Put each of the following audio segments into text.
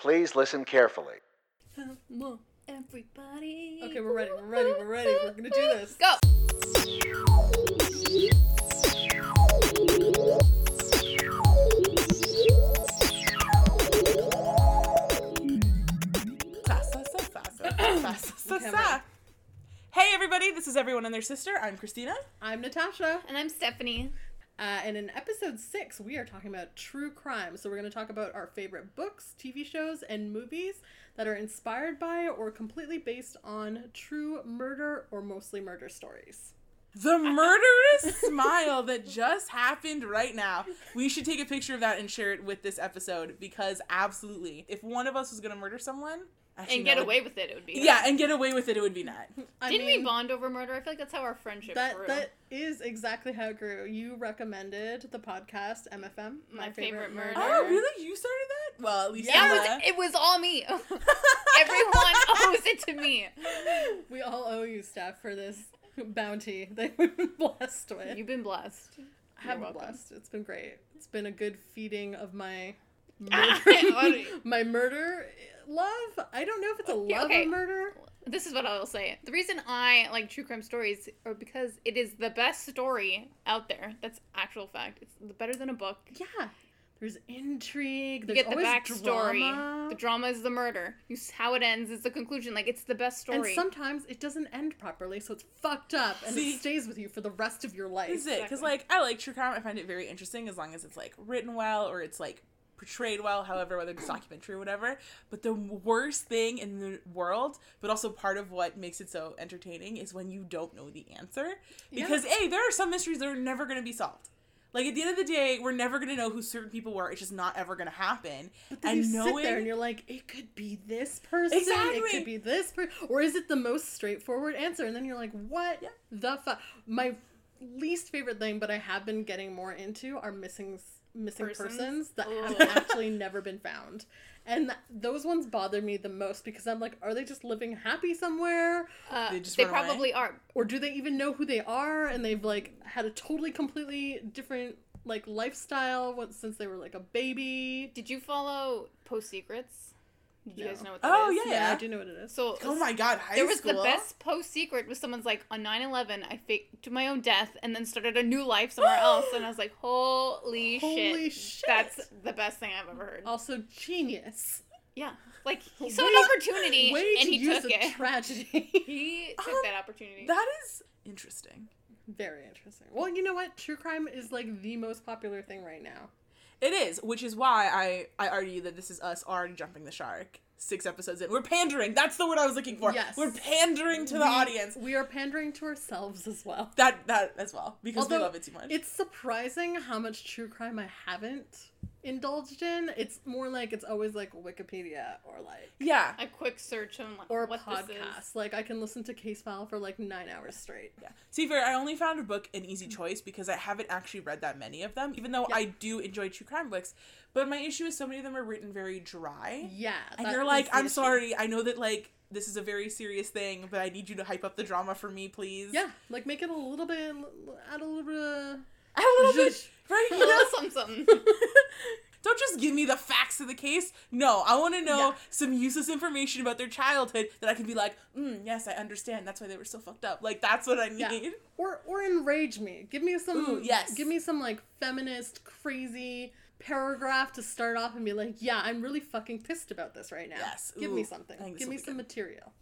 Please listen carefully. Everybody. Okay, we're ready. We're gonna do this. Go! Hey everybody, this is Everyone and Their Sister. I'm Christina. I'm Natasha. And I'm Stephanie. And in episode 6, we are talking about true crime. So we're going to talk about our favorite books, TV shows, and movies that are inspired by or completely based on true murder or mostly murder stories. The murderous smile that just happened right now. We should take a picture of that and share it with this episode because absolutely, if one of us was going to murder someone... And get away with it, it would be not. Didn't we bond over murder? I feel like that's how our friendship grew. That is exactly how it grew. You recommended the podcast, MFM, My Favorite Murder. Oh, really? You started that? Well, at least it was all me. Everyone owes it to me. We all owe you, Steph, for this bounty that we've been blessed with. You've been blessed. I have been blessed. It's been great. It's been a good feeding of my... my murder love. I don't know if it's a love or murder. This is what I will say. The reason I like true crime stories are because it is the best story out there. That's actual fact. It's better than a book. Yeah. There's intrigue. There's always drama. You get the backstory. The drama is the murder. How it ends is the conclusion. Like, it's the best story. And sometimes it doesn't end properly, so it's fucked up, and it stays with you for the rest of your life. Is it? Because, like, I like true crime. I find it very interesting as long as it's, like, written well or it's, like, portrayed well, however, whether it's documentary or whatever. But the worst thing in the world, but also part of what makes it so entertaining, is when you don't know the answer. Because, there are some mysteries that are never going to be solved. Like, at the end of the day, we're never going to know who certain people were. It's just not ever going to happen. But then you sit there and you're like, it could be this person. Exactly. It could be this person. Or is it the most straightforward answer? And then you're like, what the fuck? My least favorite thing, but I have been getting more into, are missing persons that have actually never been found, and those ones bother me the most because I'm like, are they just living happy somewhere? They probably are, or do they even know who they are? And they've like had a totally completely different like lifestyle since they were like a baby. Did you follow Post Secrets? You guys know what that is? Oh, yeah. I do know what it is. So, oh, my God, high school. The best post-secret was someone's like, on 9/11, I faked to my own death and then started a new life somewhere else. And I was like, holy shit. That's the best thing I've ever heard. Also, genius. Yeah. Like, he saw an opportunity and he took it. Tragedy. He took that opportunity. That is interesting. Very interesting. Well, you know what? True crime is like the most popular thing right now. It is, which is why I argue that this is us already jumping the shark 6 episodes in. We're pandering. That's the word I was looking for. Yes. We're pandering to the audience. We are pandering to ourselves as well. That as well, because although we love it too much. It's surprising how much true crime I haven't indulged in. It's more like it's always like Wikipedia or like... Yeah. A quick search on like, or a podcast. Like I can listen to Case File for like 9 hours straight. Yeah. To be fair, I only found a book an easy choice because I haven't actually read that many of them, even though I do enjoy true crime books. But my issue is so many of them are written very dry. Yeah. And you're like, I'm sorry, I know that like this is a very serious thing, but I need you to hype up the drama for me, please. Yeah. Like make it a little bit... Add a little bit... Right? You know, something. Don't just give me the facts of the case. No, I want to know some useless information about their childhood that I can be like, yes, I understand. That's why they were so fucked up. Like, that's what I need. Yeah. Or enrage me. Give me some, give me some, like, feminist, crazy paragraph to start off and be like, yeah, I'm really fucking pissed about this right now. Yes. Give me something. Give me some material.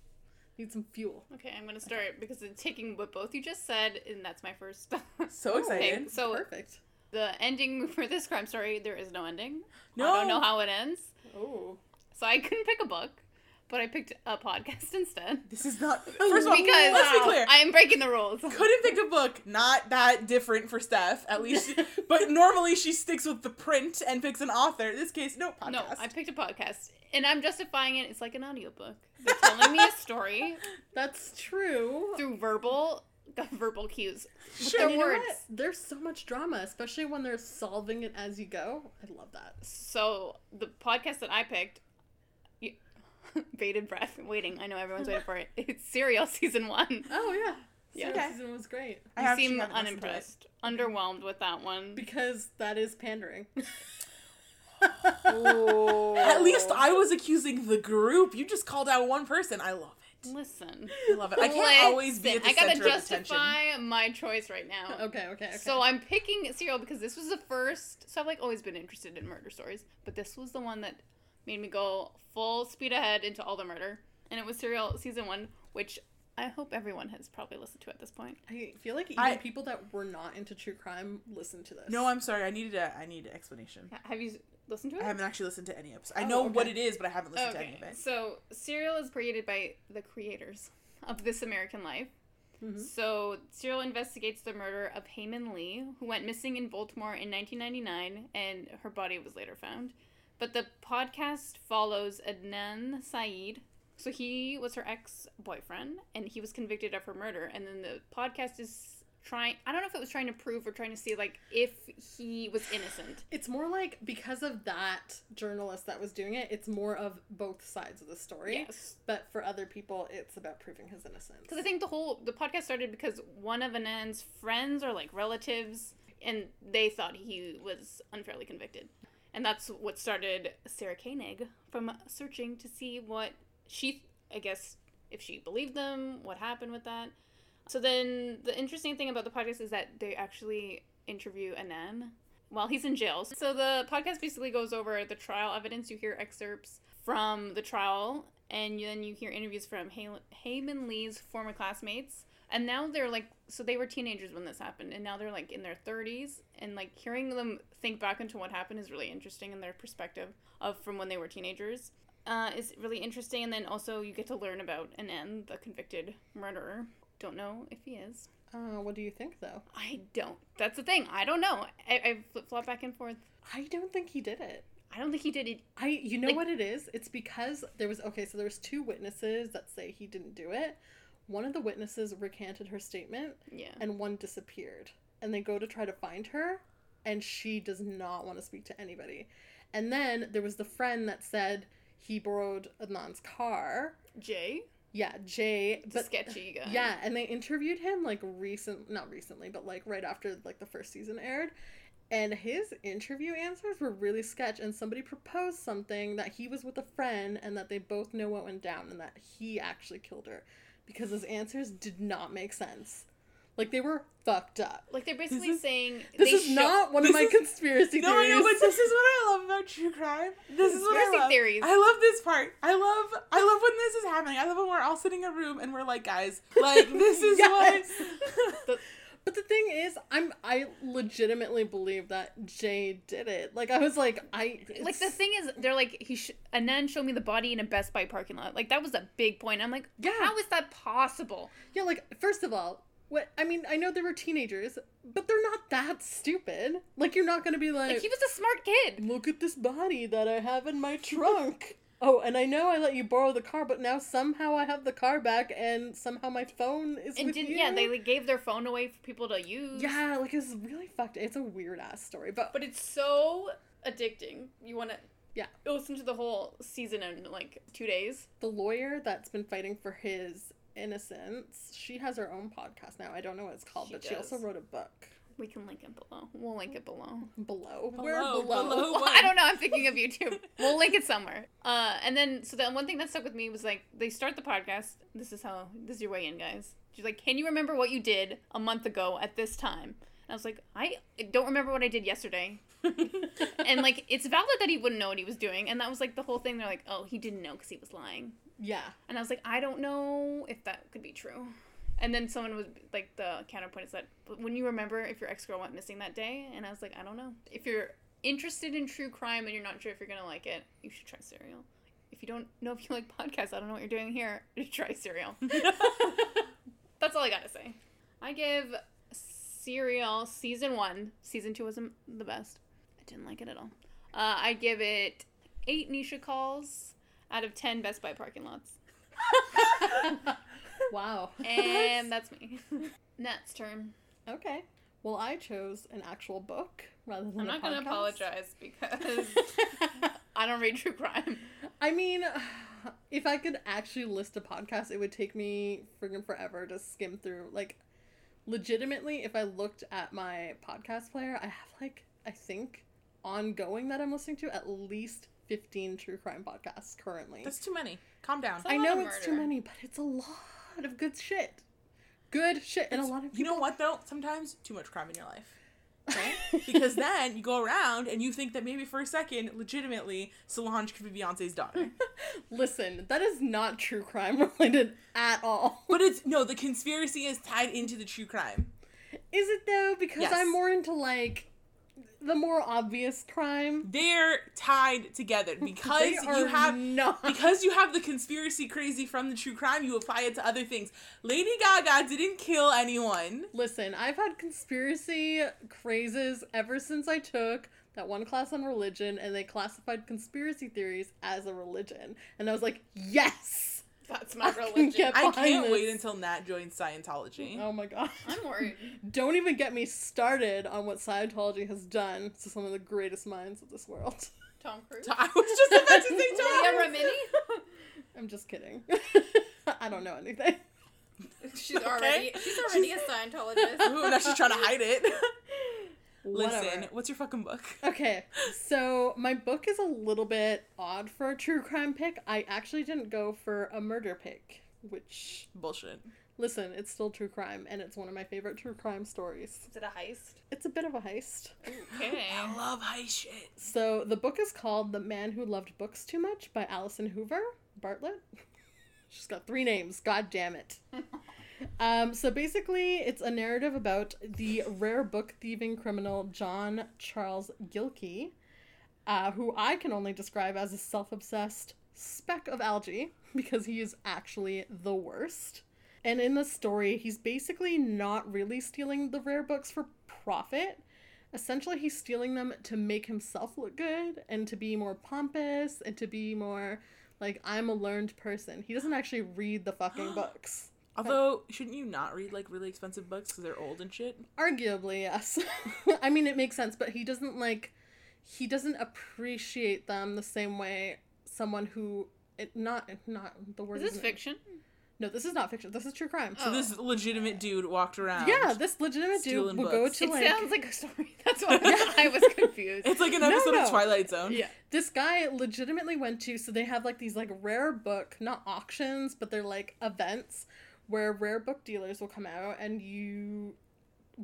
Need some fuel. Okay, I'm going to start because it's taking what both you just said, and that's my first. So excited. Okay, so perfect. The ending for this crime story, there is no ending. No. I don't know how it ends. Oh. So I couldn't pick a book, but I picked a podcast instead. This is not... First of all, let's be clear. I am breaking the rules. Couldn't pick a book. Not that different for Steph, at least. But normally she sticks with the print and picks an author. In this case, no podcast. No, I picked a podcast. And I'm justifying it. It's like an audiobook. They're telling me a story. That's true. Through verbal cues. Sure, you know what? There's so much drama, especially when they're solving it as you go. I love that. So the podcast that I picked, bated breath, waiting. I know everyone's waiting for it. It's Serial season 1. Oh yeah, Serial season 1 was great. You seem unimpressed, underwhelmed with that one because that is pandering. At least I was accusing the group. You just called out one person. I love it. Listen. I love it. I can't always be at the center of attention. I gotta justify my choice right now. Okay. So I'm picking Serial because this was the first. So I've like always been interested in murder stories, but this was the one that made me go full speed ahead into all the murder. And it was Serial Season 1, which I hope everyone has probably listened to at this point. I feel like even people that were not into true crime listened to this. No, I'm sorry. I need an explanation. Have you listened to it? I haven't actually listened to any episode. I know what it is, but I haven't listened to any of it. So, Serial is created by the creators of This American Life. Mm-hmm. So, Serial investigates the murder of Hae Min Lee, who went missing in Baltimore in 1999, and her body was later found. But the podcast follows Adnan Syed. So he was her ex-boyfriend, and he was convicted of her murder. And then the podcast is I don't know if it was trying to prove or trying to see, like, if he was innocent. It's more like, because of that journalist that was doing it, it's more of both sides of the story. Yes. But for other people, it's about proving his innocence. Because I think the podcast started because one of Anand's friends or, like, relatives, and they thought he was unfairly convicted. And that's what started Sarah Koenig from searching to see what... She, I guess, if she believed them, what happened with that. So then the interesting thing about the podcast is that they actually interview Anand while he's in jail. So the podcast basically goes over the trial evidence. You hear excerpts from the trial, and then you hear interviews from Hae Min Lee's former classmates. And now they're like, so they were teenagers when this happened, and now they're like in their 30s, and like hearing them think back into what happened is really interesting in their perspective of from when they were teenagers. Is really interesting, and then also you get to learn about Anand, the convicted murderer. Don't know if he is. What do you think, though? I don't. That's the thing. I don't know. I flip-flop back and forth. I don't think he did it. I don't think he did it. You know, like, what it is? It's because there was two witnesses that say he didn't do it. One of the witnesses recanted her statement, and one disappeared. And they go to try to find her, and she does not want to speak to anybody. And then there was the friend that said... He borrowed Adnan's car. Jay? Yeah, Jay. The sketchy guy. Yeah, and they interviewed him, like, not recently, but right after, like, the first season aired. And his interview answers were really sketch, and somebody proposed something that he was with a friend and that they both know what went down and that he actually killed her because his answers did not make sense. Like, they were fucked up. Like, they're basically saying... This is not one of my conspiracy theories. No, I know, but this is what I love about true crime. This is what I love. Theories. I love this part. I love when this is happening. I love when we're all sitting in a room and we're like, guys, like, this is what... But the thing is, I legitimately believe that Jay did it. Like, I was like, Like, the thing is, they're like, Anand showed me the body in a Best Buy parking lot. Like, that was a big point. I'm like, how is that possible? Yeah, like, first of all... I know they were teenagers, but they're not that stupid. Like, you're not going to be like... Like, he was a smart kid. Look at this body that I have in my trunk. Oh, and I know I let you borrow the car, but now somehow I have the car back, and somehow my phone is with you. Yeah, they like, gave their phone away for people to use. Yeah, like, it's really fucked. It's a weird-ass story, but... But it's so addicting. You want to... Yeah. Listen to the whole season in, like, 2 days. The lawyer that's been fighting for his... innocence. She has her own podcast now. I don't know what it's called, but she also wrote a book. We can link it below. We'll link it below. We're below. Well, I don't know. I'm thinking of YouTube. We'll link it somewhere. And then, so the one thing that stuck with me was, like, they start the podcast. This is your way in, guys. She's like, can you remember what you did a month ago at this time? And I was like, I don't remember what I did yesterday. And, like, it's valid that he wouldn't know what he was doing. And that was, like, the whole thing. They're like, oh, he didn't know because he was lying. Yeah. And I was like, I don't know if that could be true. And then someone was, like, the counterpoint is that, wouldn't you remember if your ex-girl went missing that day? And I was like, I don't know. If you're interested in true crime and you're not sure if you're going to like it, you should try Serial. If you don't know if you like podcasts, I don't know what you're doing here, just try Serial. That's all I got to say. I give Serial Season 1. Season 2 wasn't the best. I didn't like it at all. I give it 8 Nisha calls. Out of 10 Best Buy parking lots. Wow. And that's me. Nat's turn. Okay. Well, I chose an actual book rather than I'm not going to apologize because I don't read true crime. I mean, if I could actually list a podcast, it would take me friggin' forever to skim through. Like, legitimately, if I looked at my podcast player, I have, like, I think... ongoing that I'm listening to at least 15 true crime podcasts currently. That's too many. Calm down. I know it's too many, but it's a lot of good shit. Good shit. And a lot of people... You know what, though? Sometimes too much crime in your life. Right? Because then you go around and you think that maybe for a second, legitimately, Solange could be Beyonce's daughter. Listen, that is not true crime related at all. But it's... No, the conspiracy is tied into the true crime. Is it, though? Because yes. I'm more into, like... the more obvious crime. They're tied together because you have the conspiracy crazy from the true crime, you apply it to other things. Lady Gaga didn't kill anyone. Listen, I've had conspiracy crazes ever since I took that one class on religion, and they classified conspiracy theories as a religion. And I was like, yes! That's my religion. I can't wait until Nat joins Scientology. Oh my god. I'm worried. Don't even get me started on what Scientology has done to some of the greatest minds of this world. Tom Cruise? I was just about to say Tom Cruise. Deborah Minnie? I'm just kidding. I don't know anything. She's already a Scientologist. Ooh, now she's trying to hide it. Listen, whatever. What's your fucking book? Okay, so my book is a little bit odd for a true crime pick. I actually didn't go for a murder pick, which... Bullshit. Listen, it's still true crime, and it's one of my favorite true crime stories. Is it a heist? It's a bit of a heist. Okay. I love heist shit. So the book is called The Man Who Loved Books Too Much by Alison Hoover Bartlett. She's got three names, god damn it. So basically, it's a narrative about the rare book thieving criminal John Charles Gilkey, who I can only describe as a self-obsessed speck of algae, because he is actually the worst. And in the story, he's basically not really stealing the rare books for profit. Essentially, he's stealing them to make himself look good and to be more pompous and to be more like, I'm a learned person. He doesn't actually read the fucking books. Although, shouldn't you not read, like, really expensive books because they're old and shit? Arguably, yes. I mean, it makes sense, but he doesn't appreciate them the same way someone who, Is this fiction? No, this is not fiction. This is true crime. So this legitimate dude walked around. Yeah, this legitimate dude will go to, like... It sounds like a story. That's why I was confused. It's like an episode of Twilight Zone. Yeah. This guy legitimately went to, so they have, like, these, like, rare book, not auctions, but they're, like, events where rare book dealers will come out and you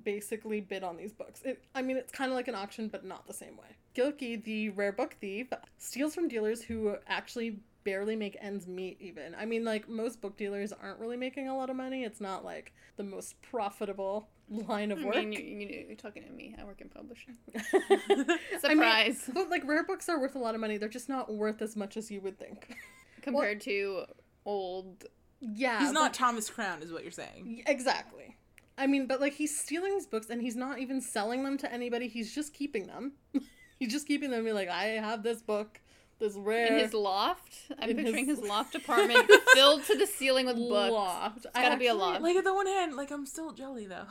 basically bid on these books. It's kind of like an auction, but not the same way. Gilkey, the rare book thief, steals from dealers who actually barely make ends meet even. I mean, like, most book dealers aren't really making a lot of money. It's not, like, the most profitable line of work. I mean, you're talking to me. I work in publishing. Surprise. But, like, rare books are worth a lot of money. They're just not worth as much as you would think. Compared to old... Yeah. He's not Thomas Crown, is what you're saying. Exactly. I mean, but, like, he's stealing these books, and he's not even selling them to anybody. He's just keeping them. He's just keeping them and be like, I have this book, this rare... In his loft? I'm picturing his loft apartment filled to the ceiling with books. Loft. It's gotta be a loft. Like, on the one hand, like, I'm still jelly, though.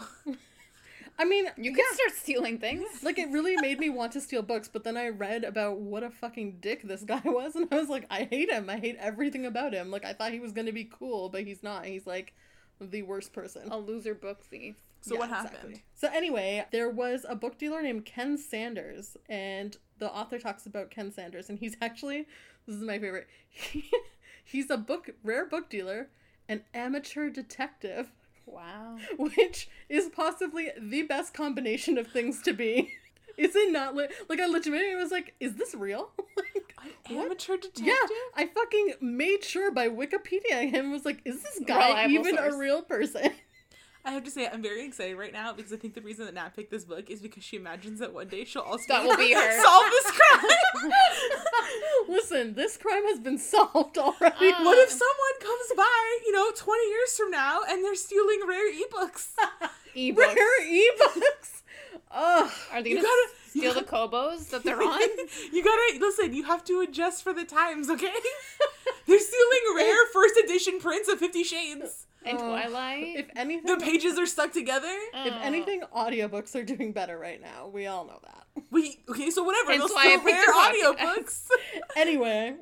I mean... You could start stealing things. Like, it really made me want to steal books, but then I read about what a fucking dick this guy was, and I was like, I hate him. I hate everything about him. Like, I thought he was going to be cool, but he's not. He's, like, the worst person. A loser book thief. So yeah, what happened? Exactly. So anyway, there was a book dealer named Ken Sanders, and the author talks about Ken Sanders, and he's actually... This is my favorite. He's a rare book dealer, an amateur detective... Wow. Which is possibly the best combination of things to be. Is it not? Like, I legitimately was like, is this real? Like, an amateur detective? Yeah, I fucking made sure by Wikipedia him was like, is this guy even a real person? I have to say, I'm very excited right now because I think the reason that Nat picked this book is because she imagines that one day she'll also be her. Solve this crime. Listen, this crime has been solved already. What if someone comes by, 20 years from now and they're stealing rare ebooks? Rare ebooks. Ugh. Are they going to steal the Kobos that they're on? You have to adjust for the times, okay? They're stealing rare first edition prints of 50 Shades. And Twilight. If anything, the pages are stuck together. If anything, audiobooks are doing better right now. We all know that. So whatever. They'll still rare audiobooks. Anyway,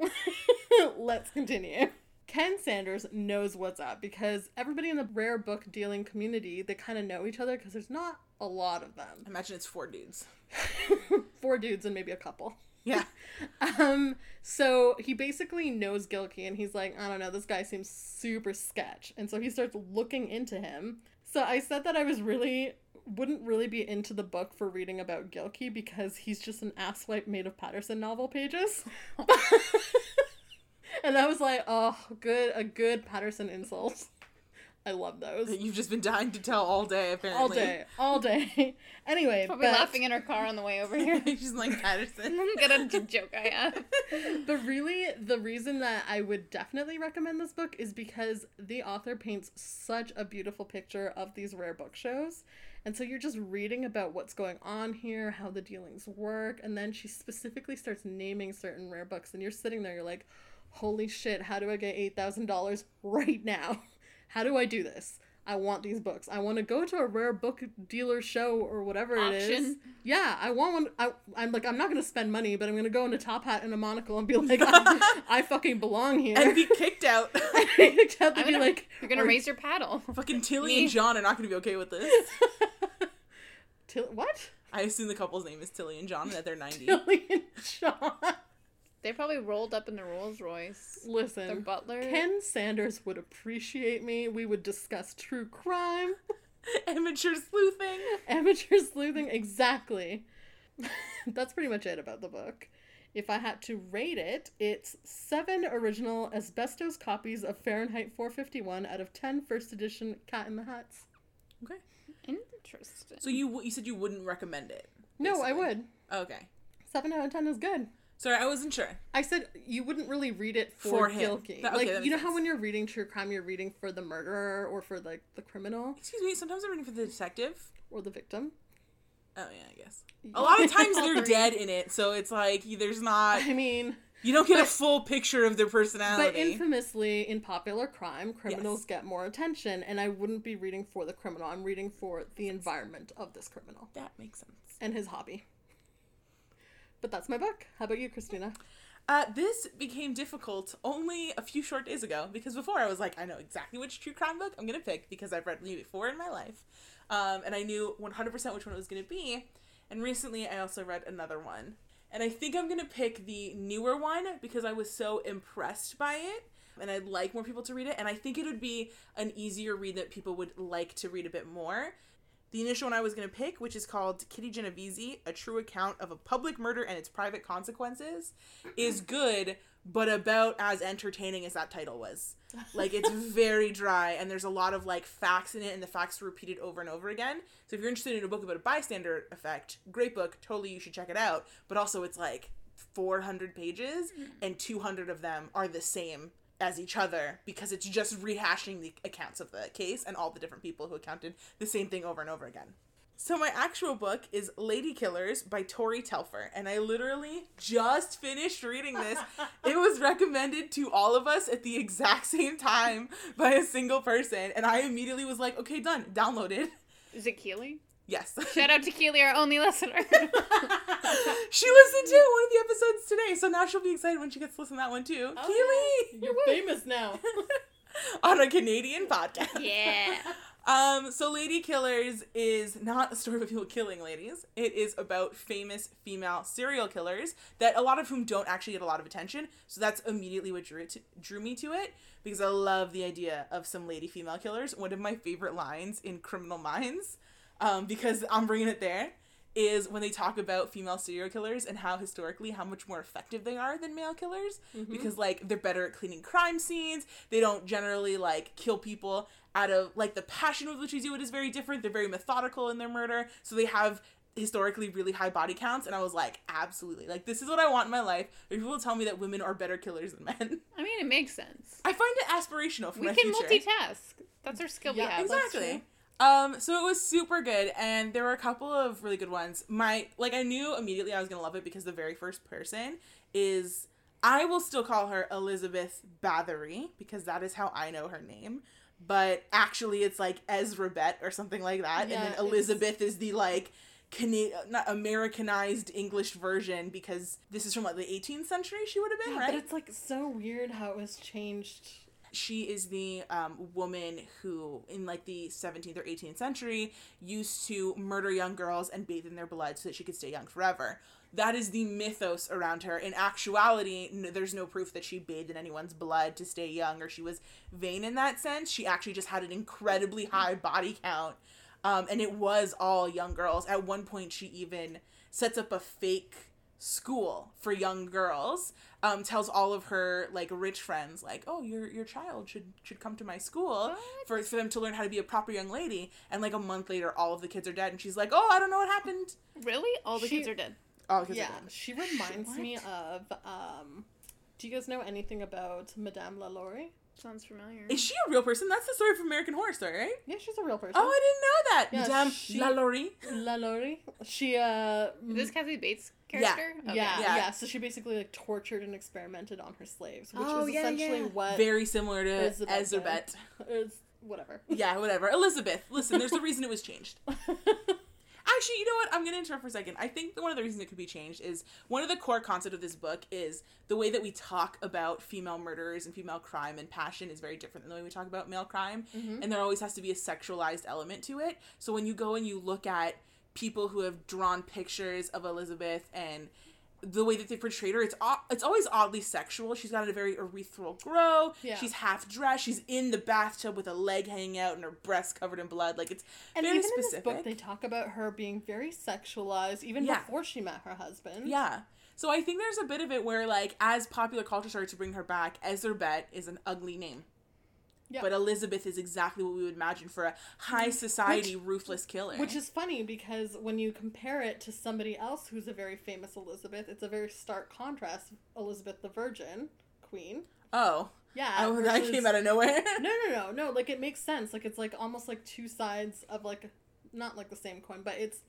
let's continue. Ken Sanders knows what's up because everybody in the rare book dealing community, they kind of know each other because there's not a lot of them. I imagine it's 4 dudes. 4 dudes and maybe a couple. Yeah. So he basically knows Gilkey and he's like, I don't know, this guy seems super sketch. And so he starts looking into him. So I said that I was wouldn't really be into the book for reading about Gilkey because he's just an asswipe made of Patterson novel pages. And I was like, oh, a good Patterson insult. I love those. You've just been dying to tell all day, apparently. All day. Anyway, Probably laughing in her car on the way over here. She's like, Patterson. What a joke I have. But really, the reason that I would definitely recommend this book is because the author paints such a beautiful picture of these rare book shows. And so you're just reading about what's going on here, how the dealings work. And then she specifically starts naming certain rare books. And you're sitting there, you're like, holy shit, how do I get $8,000 right now? How do I do this? I want these books. I want to go to a rare book dealer show or whatever it is. Yeah, I want one. I'm like, I'm not going to spend money, but I'm going to go in a top hat and a monocle and be like, I fucking belong here. And be kicked out. You're going to raise your paddle. Fucking Tilly and John are not going to be okay with this. What? I assume the couple's name is Tilly and John and that they're 90. Tilly and John. They probably rolled up in the Rolls Royce. Listen, their butler. Ken Sanders would appreciate me. We would discuss true crime. Amateur sleuthing, exactly. That's pretty much it about the book. If I had to rate it, it's 7 original asbestos copies of Fahrenheit 451 out of 10 first edition Cat in the Hats. Okay. Interesting. So you said you wouldn't recommend it? Basically. No, I would. Oh, okay. 7 out of 10 is good. Sorry, I wasn't sure. I said you wouldn't really read it for Gilkey. Okay, like, you know how when you're reading true crime, you're reading for the murderer or for, like, the criminal? Excuse me, sometimes I'm reading for the detective. Or the victim. Oh, yeah, I guess. A lot of times they're dead in it, so it's like, there's not... I mean... You don't get a full picture of their personality. But infamously, in popular crime, criminals get more attention, and I wouldn't be reading for the criminal. I'm reading for the environment of this criminal. That makes sense. And his hobby. But that's my book. How about you, Christina? This became difficult only a few short days ago because before I was like, I know exactly which true crime book I'm going to pick because I've read before in my life. And I knew 100% which one it was going to be. And recently I also read another one. And I think I'm going to pick the newer one because I was so impressed by it. And I'd like more people to read it. And I think it would be an easier read that people would like to read a bit more. The initial one I was going to pick, which is called Kitty Genovese, A True Account of a Public Murder and Its Private Consequences, is good, but about as entertaining as that title was. Like, it's very dry, and there's a lot of, like, facts in it, and the facts are repeated over and over again. So if you're interested in a book about a bystander effect, great book, totally you should check it out. But also it's, like, 400 pages, and 200 of them are the same as each other because it's just rehashing the accounts of the case and all the different people who accounted the same thing over and over again. So my actual book is Lady Killers by Tori Telfer, and I literally just finished reading this. It was recommended to all of us at the exact same time by a single person, and I immediately was like, okay, done, downloaded. Is it Keely? Yes. Shout out to Keely, our only listener. She listened to one of the episodes today, so now she'll be excited when she gets to listen to that one too. Okay. Keely! You're famous now. On a Canadian podcast. Yeah. So Lady Killers is not a story about people killing ladies. It is about famous female serial killers that a lot of whom don't actually get a lot of attention. So that's immediately what drew me to it because I love the idea of some lady female killers. One of my favorite lines in Criminal Minds, because I'm bringing it there, is when they talk about female serial killers and how historically how much more effective they are than male killers, because, like, they're better at cleaning crime scenes. They don't generally, like, kill people out of, like, the passion with which they do it is very different. They're very methodical in their murder, so they have historically really high body counts. And I was like, absolutely, like, this is what I want in my life. People tell me that women are better killers than men. I mean, it makes sense. I find it aspirational for my future. We can multitask. That's our skill we have. Exactly. So it was super good, and there were a couple of really good ones. I knew immediately I was going to love it because the very first person is, I will still call her Elizabeth Bathory, because that is how I know her name, but actually it's, like, Erzsébet or something like that, and then Elizabeth is the, like, not Americanized English version, because this is from, like, the 18th century she would have been, right? But it's, like, so weird how it was changed... She is the woman who, in like the 17th or 18th century, used to murder young girls and bathe in their blood so that she could stay young forever. That is the mythos around her. In actuality, there's no proof that she bathed in anyone's blood to stay young or she was vain in that sense. She actually just had an incredibly high body count. And it was all young girls. At one point, she even sets up a fake school for young girls, tells all of her like rich friends, like, oh, your child should come to my school for them to learn how to be a proper young lady. And like a month later, all of the kids are dead. And she's like, oh, I don't know what happened. Really? All the kids are dead. All the kids are dead. She reminds me of, do you guys know anything about Madame LaLaurie? Sounds familiar. Is she a real person? That's the story from American Horror Story, right? Yeah, she's a real person. Oh, I didn't know that. Yeah, Madame LaLaurie. She, Is this Kathy Bates' character? Yeah. Okay. Yeah. So she basically, like, tortured and experimented on her slaves, which is essentially what... Very similar to Erzsébet. Whatever. Yeah, whatever. Elizabeth. Listen, there's a reason it was changed. Actually, you know what? I'm going to interrupt for a second. I think one of the reasons it could be changed is one of the core concepts of this book is the way that we talk about female murderers and female crime and passion is very different than the way we talk about male crime. Mm-hmm. And there always has to be a sexualized element to it. So when you go and you look at people who have drawn pictures of Elizabeth and the way that they portrayed her, it's always oddly sexual. She's got a very urethral grow. Yeah. She's half dressed. She's in the bathtub with a leg hanging out and her breasts covered in blood. Like, it's very specific. And even in this book, they talk about her being very sexualized even before she met her husband. Yeah. So I think there's a bit of it where, like, as popular culture started to bring her back, Erzsébet is an ugly name. Yep. But Elizabeth is exactly what we would imagine for a high society, ruthless killer. Which is funny because when you compare it to somebody else who's a very famous Elizabeth, it's a very stark contrast. Elizabeth the Virgin, Queen. Oh. Yeah. Oh, that came out of nowhere? No. Like, it makes sense. Like, it's, like, almost, like, two sides of, like, not, like, the same coin, but it's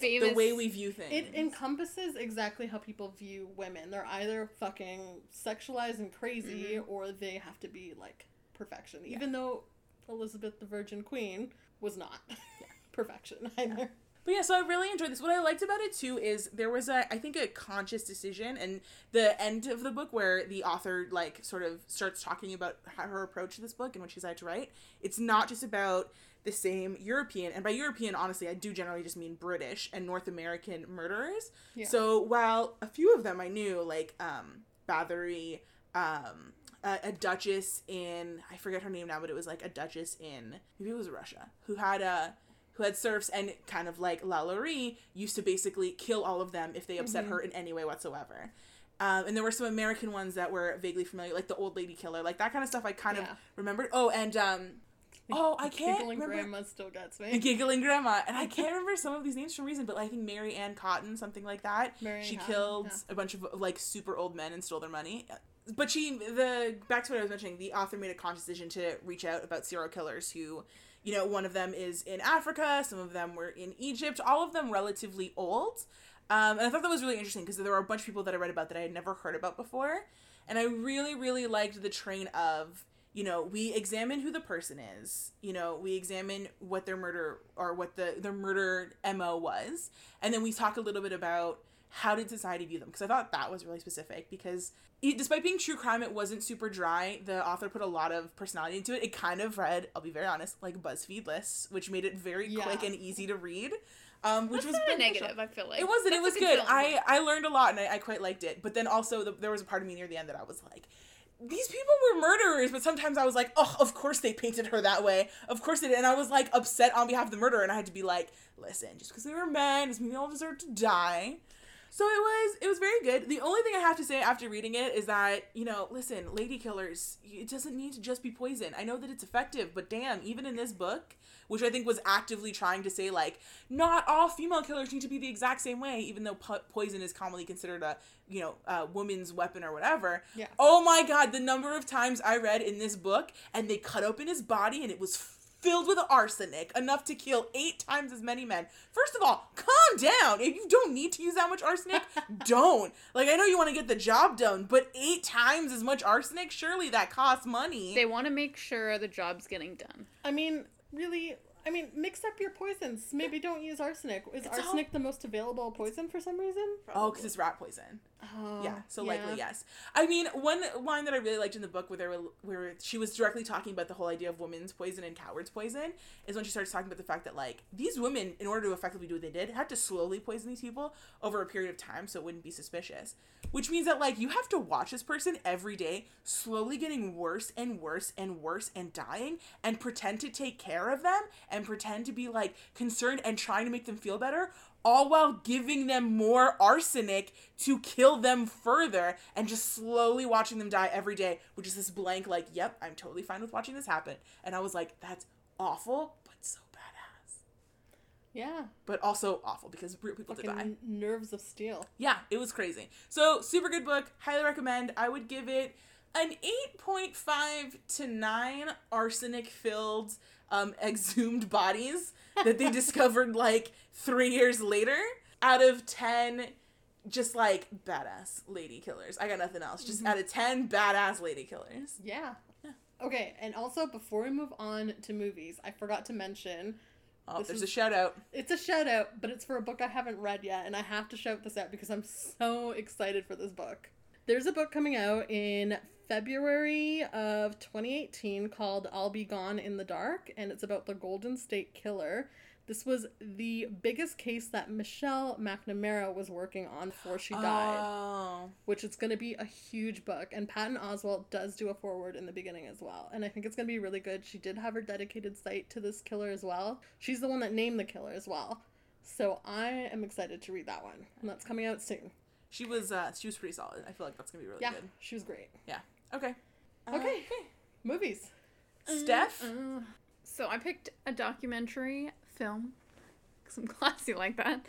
famous. The way we view things. It encompasses exactly how people view women. They're either fucking sexualized and crazy, mm-hmm. or they have to be, like... perfection, even though Elizabeth the Virgin Queen was not perfection either. Yeah. But yeah, so I really enjoyed this. What I liked about it too is there was a conscious decision and the end of the book where the author like sort of starts talking about her approach to this book and what she decided to write. It's not just about the same European, and by European, honestly, I do generally just mean British and North American murderers. Yeah. So while a few of them I knew, like Bathory, a duchess in, I forget her name now, but it was like a duchess in, maybe it was Russia, who had serfs and kind of like LaLaurie used to basically kill all of them if they upset mm-hmm. her in any way whatsoever. And there were some American ones that were vaguely familiar, like the old lady killer, like that kind of stuff I kind of remembered. Oh, and, I can't Giggling remember. Grandma still gets me. Giggling Grandma. And I can't remember some of these names for a reason, but I think Mary Ann Cotton, something like that. She killed a bunch of like super old men and stole their money. But back to what I was mentioning, the author made a conscious decision to reach out about serial killers who, you know, one of them is in Africa, some of them were in Egypt, all of them relatively old. And I thought that was really interesting because there were a bunch of people that I read about that I had never heard about before. And I really, really liked the train of, you know, we examine who the person is, you know, we examine what their murder or what their murder MO was. And then we talk a little bit about how did society view them? Because I thought that was really specific because despite being true crime, it wasn't super dry. The author put a lot of personality into it. It kind of read, I'll be very honest, like BuzzFeed lists, which made it very quick and easy to read. Which was a negative, I feel like. It wasn't. It was good. I learned a lot and I quite liked it. But then also there was a part of me near the end that I was like, these people were murderers, but sometimes I was like, oh, of course they painted her that way. Of course they did. And I was like upset on behalf of the murderer. And I had to be like, listen, just because they were men doesn't mean they all deserve to die. So it was very good. The only thing I have to say after reading it is that, you know, listen, Lady Killers, it doesn't need to just be poison. I know that it's effective, but damn, even in this book, which I think was actively trying to say, like, not all female killers need to be the exact same way, even though poison is commonly considered a, you know, woman's weapon or whatever. Yeah. Oh my God, the number of times I read in this book, and they cut open his body, and it was filled with arsenic, enough to kill 8 times as many men. First of all, calm down. If you don't need to use that much arsenic, don't. Like, I know you want to get the job done, but 8 times as much arsenic? Surely that costs money. They want to make sure the job's getting done. I mean, really... I mean, mix up your poisons. Maybe don't use arsenic. Is arsenic the most available poison for some reason? Probably. Oh, because it's rat poison. Yeah, so likely yes. I mean, one line that I really liked in the book where she was directly talking about the whole idea of women's poison and coward's poison is when she starts talking about the fact that, like, these women, in order to effectively do what they did, had to slowly poison these people over a period of time so it wouldn't be suspicious. Which means that, like, you have to watch this person every day slowly getting worse and worse and worse and dying and pretend to take care of them and pretend to be, like, concerned and trying to make them feel better, all while giving them more arsenic to kill them further and just slowly watching them die every day, which is this blank, like, yep, I'm totally fine with watching this happen. And I was like, that's awful, but so badass. Yeah. But also awful because real people fucking die. Nerves of steel. Yeah, it was crazy. So, super good book. Highly recommend. I would give it an 8.5 to 9 arsenic-filled exhumed bodies that they discovered, like, 3 years later out of 10 just, like, badass lady killers. I got nothing else. Just out of 10 badass lady killers. Yeah. Okay, and also, before we move on to movies, I forgot to mention... there's a shout-out. It's a shout-out, but it's for a book I haven't read yet, and I have to shout this out because I'm so excited for this book. There's a book coming out in February of 2018 called I'll Be Gone in the Dark, and it's about the Golden State Killer. This was the biggest case that Michelle McNamara was working on before she died, which is going to be a huge book. And Patton Oswalt does do a foreword in the beginning as well. And I think it's going to be really good. She did have her dedicated site to this killer as well. She's the one that named the killer as well. So I am excited to read that one. And that's coming out soon. She was pretty solid. I feel like that's going to be really good. Yeah, she was great. Yeah. Okay. Movies. Steph? So I picked a documentary film, because I'm classy like that.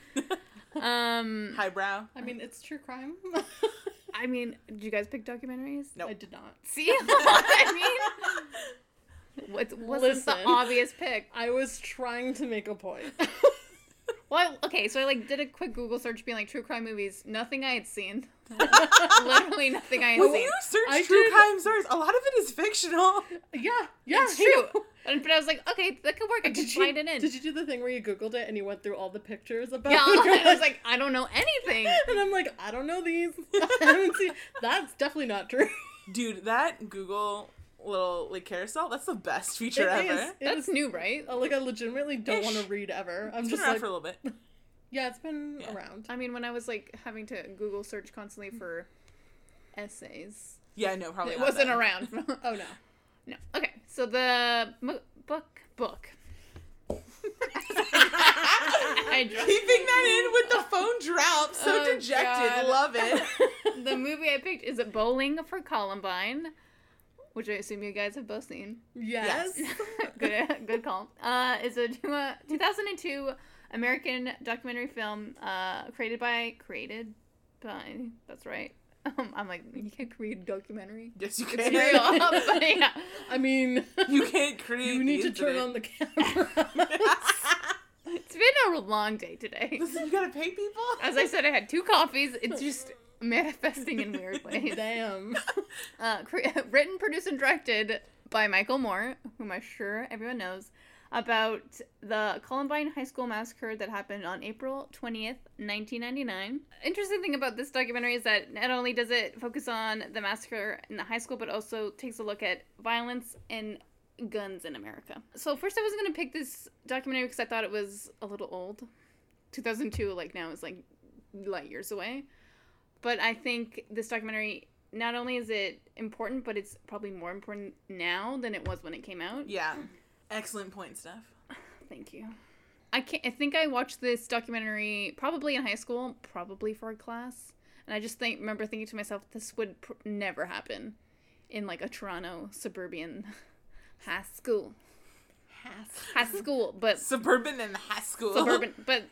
Highbrow. I mean, it's true crime. I mean, did you guys pick documentaries? No. I did not. See? I mean, what's the obvious pick? I was trying to make a point. Well, okay, so I, like, did a quick Google search being like, true crime movies. Nothing I had seen. Literally nothing I had seen. When you search crime stories, a lot of it is fictional. Yeah. It's true. But I was like, okay, that could work. I could slide it in. Did you do the thing where you Googled it and you went through all the pictures about it? Yeah, I was like, I don't know anything. And I'm like, I don't know these. I haven't seen. That's definitely not true. Dude, that Google... little, like, carousel, that's the best feature ever. That's new, right? Like, I legitimately don't want to read ever. I'm just around for a little bit. Yeah, it's been around. I mean, when I was, like, having to Google search constantly for essays. Yeah, no, probably it wasn't around. Oh, no. No. Okay, so the book. Keeping that in with the phone drop. So dejected. God. Love it. The movie I picked is Bowling for Columbine, which I assume you guys have both seen. Yes. Good call. It's a 2002 American documentary film created by, that's right. I'm like, you can't create a documentary. Yes, you can. It's real, but yeah. I mean, you can't create. You need to turn on the camera. It's been a long day today. Listen, you gotta pay people? As I said, I had 2 coffees. It's just... manifesting in weird ways. Damn. Written, produced, and directed by Michael Moore, whom I'm sure everyone knows, about the Columbine High School massacre that happened on April 20th, 1999. Interesting thing about this documentary is that not only does it focus on the massacre in the high school, but also takes a look at violence and guns in America. So first I wasn't going to pick this documentary because I thought it was a little old. 2002, like, now is, like, light years away. But I think this documentary, not only is it important, but it's probably more important now than it was when it came out. Yeah. Excellent point, Steph. Thank you. I think I watched this documentary probably in high school, probably for a class. And I just remember thinking to myself, this would never happen in, like, a Toronto suburban high school. Suburban and high school. Suburban, but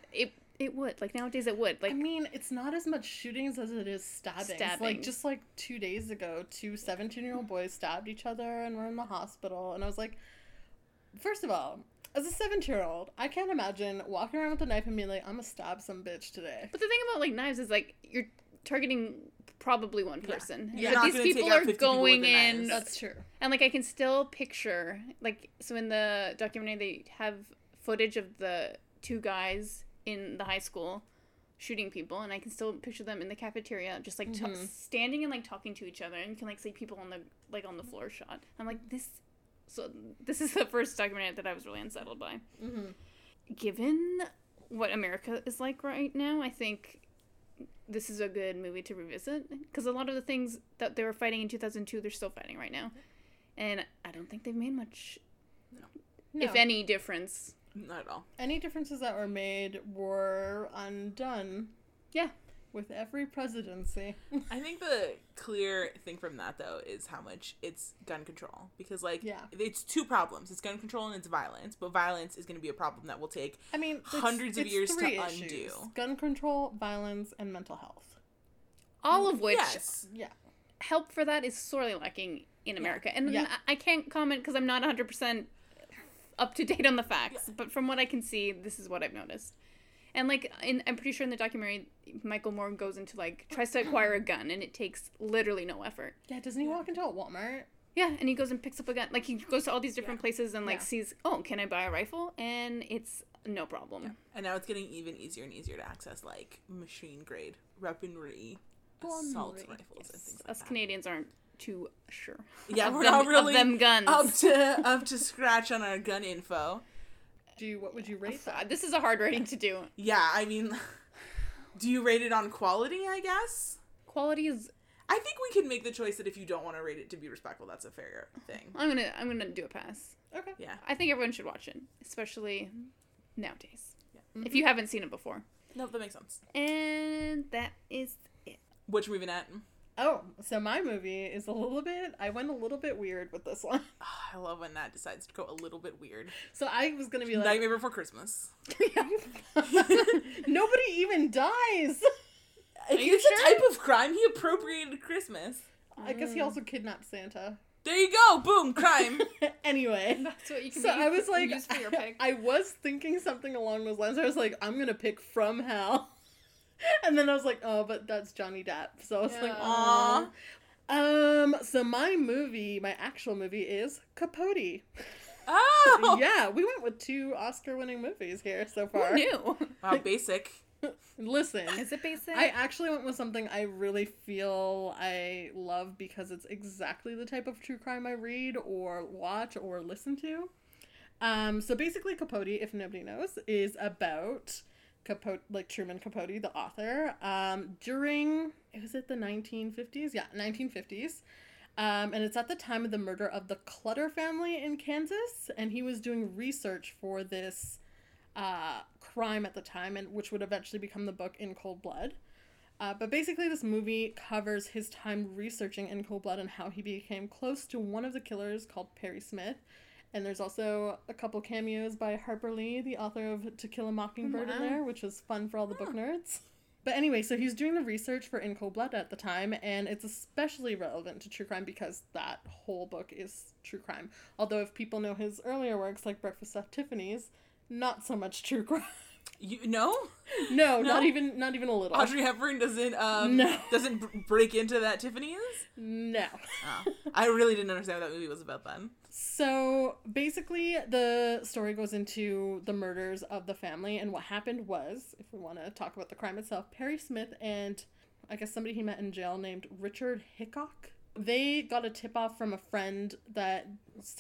it would. Like, nowadays it would. Like, I mean, it's not as much shootings as it is stabbings. Like, just, like, 2 days ago, 2 17-year-old boys stabbed each other and were in the hospital. And I was like, first of all, as a 17-year-old, I can't imagine walking around with a knife and being like, I'm gonna stab some bitch today. But the thing about, like, knives is, like, you're targeting probably one person. Yeah. But these people are going in. That's true. And, like, I can still picture, like, so in the documentary, they have footage of the 2 guys in the high school shooting people, and I can still picture them in the cafeteria just like standing and like talking to each other, and you can like see people on the floor shot. I'm like, this is the first documentary that I was really unsettled by. Mm-hmm. Given what America is like right now, I think this is a good movie to revisit, because a lot of the things that they were fighting in 2002 they're still fighting right now, and I don't think they've made much, if any difference. Not at all. Any differences that were made were undone. Yeah. With every presidency. I think the clear thing from that, though, is how much it's gun control. Because, it's two problems. It's gun control and it's violence. But violence is going to be a problem that will take hundreds of years to undo. Gun control, violence, and mental health. All of which, help for that is sorely lacking in America. Yeah. And I can't comment because I'm not 100% up to date on the facts, but from what I can see, this is what I've noticed. And I'm pretty sure in the documentary, Michael Moore goes into tries to acquire a gun, and it takes literally no effort. Yeah, doesn't he walk into a Walmart? Yeah, and he goes and picks up a gun. He goes to all these different places and sees, oh, can I buy a rifle? And it's no problem. Yeah. And now it's getting even easier and easier to access machine grade weaponry, assault rifles, and things like that. Us Canadians aren't too sure. Yeah, we're not really up to scratch on our gun info. What would you rate that? This is a hard rating to do. Yeah, I mean, do you rate it on quality, I guess? Quality is... I think we can make the choice that if you don't want to rate it to be respectful, that's a fair thing. I'm gonna do a pass. Okay. Yeah. I think everyone should watch it, especially nowadays. Yeah. Mm-hmm. If you haven't seen it before. No, that makes sense. And that is it. What you moving at? Oh, so my movie is I went a little bit weird with this one. Oh, I love when Nat decides to go a little bit weird. So I was going to be Nightmare Before Christmas. Nobody even dies. It's a type of crime. He appropriated Christmas. I guess he also kidnapped Santa. There you go. Boom. Crime. Anyway. That's what you can use for your pick. I was thinking something along those lines. I was like, I'm going to pick From Hell. And then I was like, oh, but that's Johnny Depp. So I was like, aww. So my actual movie is Capote. Oh! Yeah, we went with two Oscar-winning movies here so far. Who knew? Wow, basic. Listen. Is it basic? I actually went with something I really feel I love because it's exactly the type of true crime I read or watch or listen to. So basically Capote, if nobody knows, is about... Capote, Truman Capote, the author, during, was it the 1950s? Yeah, 1950s. And it's at the time of the murder of the Clutter family in Kansas, and he was doing research for this crime at the time, and which would eventually become the book In Cold Blood. But basically this movie covers his time researching In Cold Blood and how he became close to one of the killers called Perry Smith. And there's also a couple cameos by Harper Lee, the author of To Kill a Mockingbird, in there, which is fun for all the book nerds. But anyway, so he's doing the research for In Cold Blood at the time, and it's especially relevant to true crime because that whole book is true crime. Although if people know his earlier works, like Breakfast at Tiffany's, not so much true crime. No, not even a little. Audrey Hepburn doesn't break into that Tiffany's? No. Oh. I really didn't understand what that movie was about then. So basically the story goes into the murders of the family, and what happened was, if we want to talk about the crime itself, Perry Smith and I guess somebody he met in jail named Richard Hickok, they got a tip-off from a friend that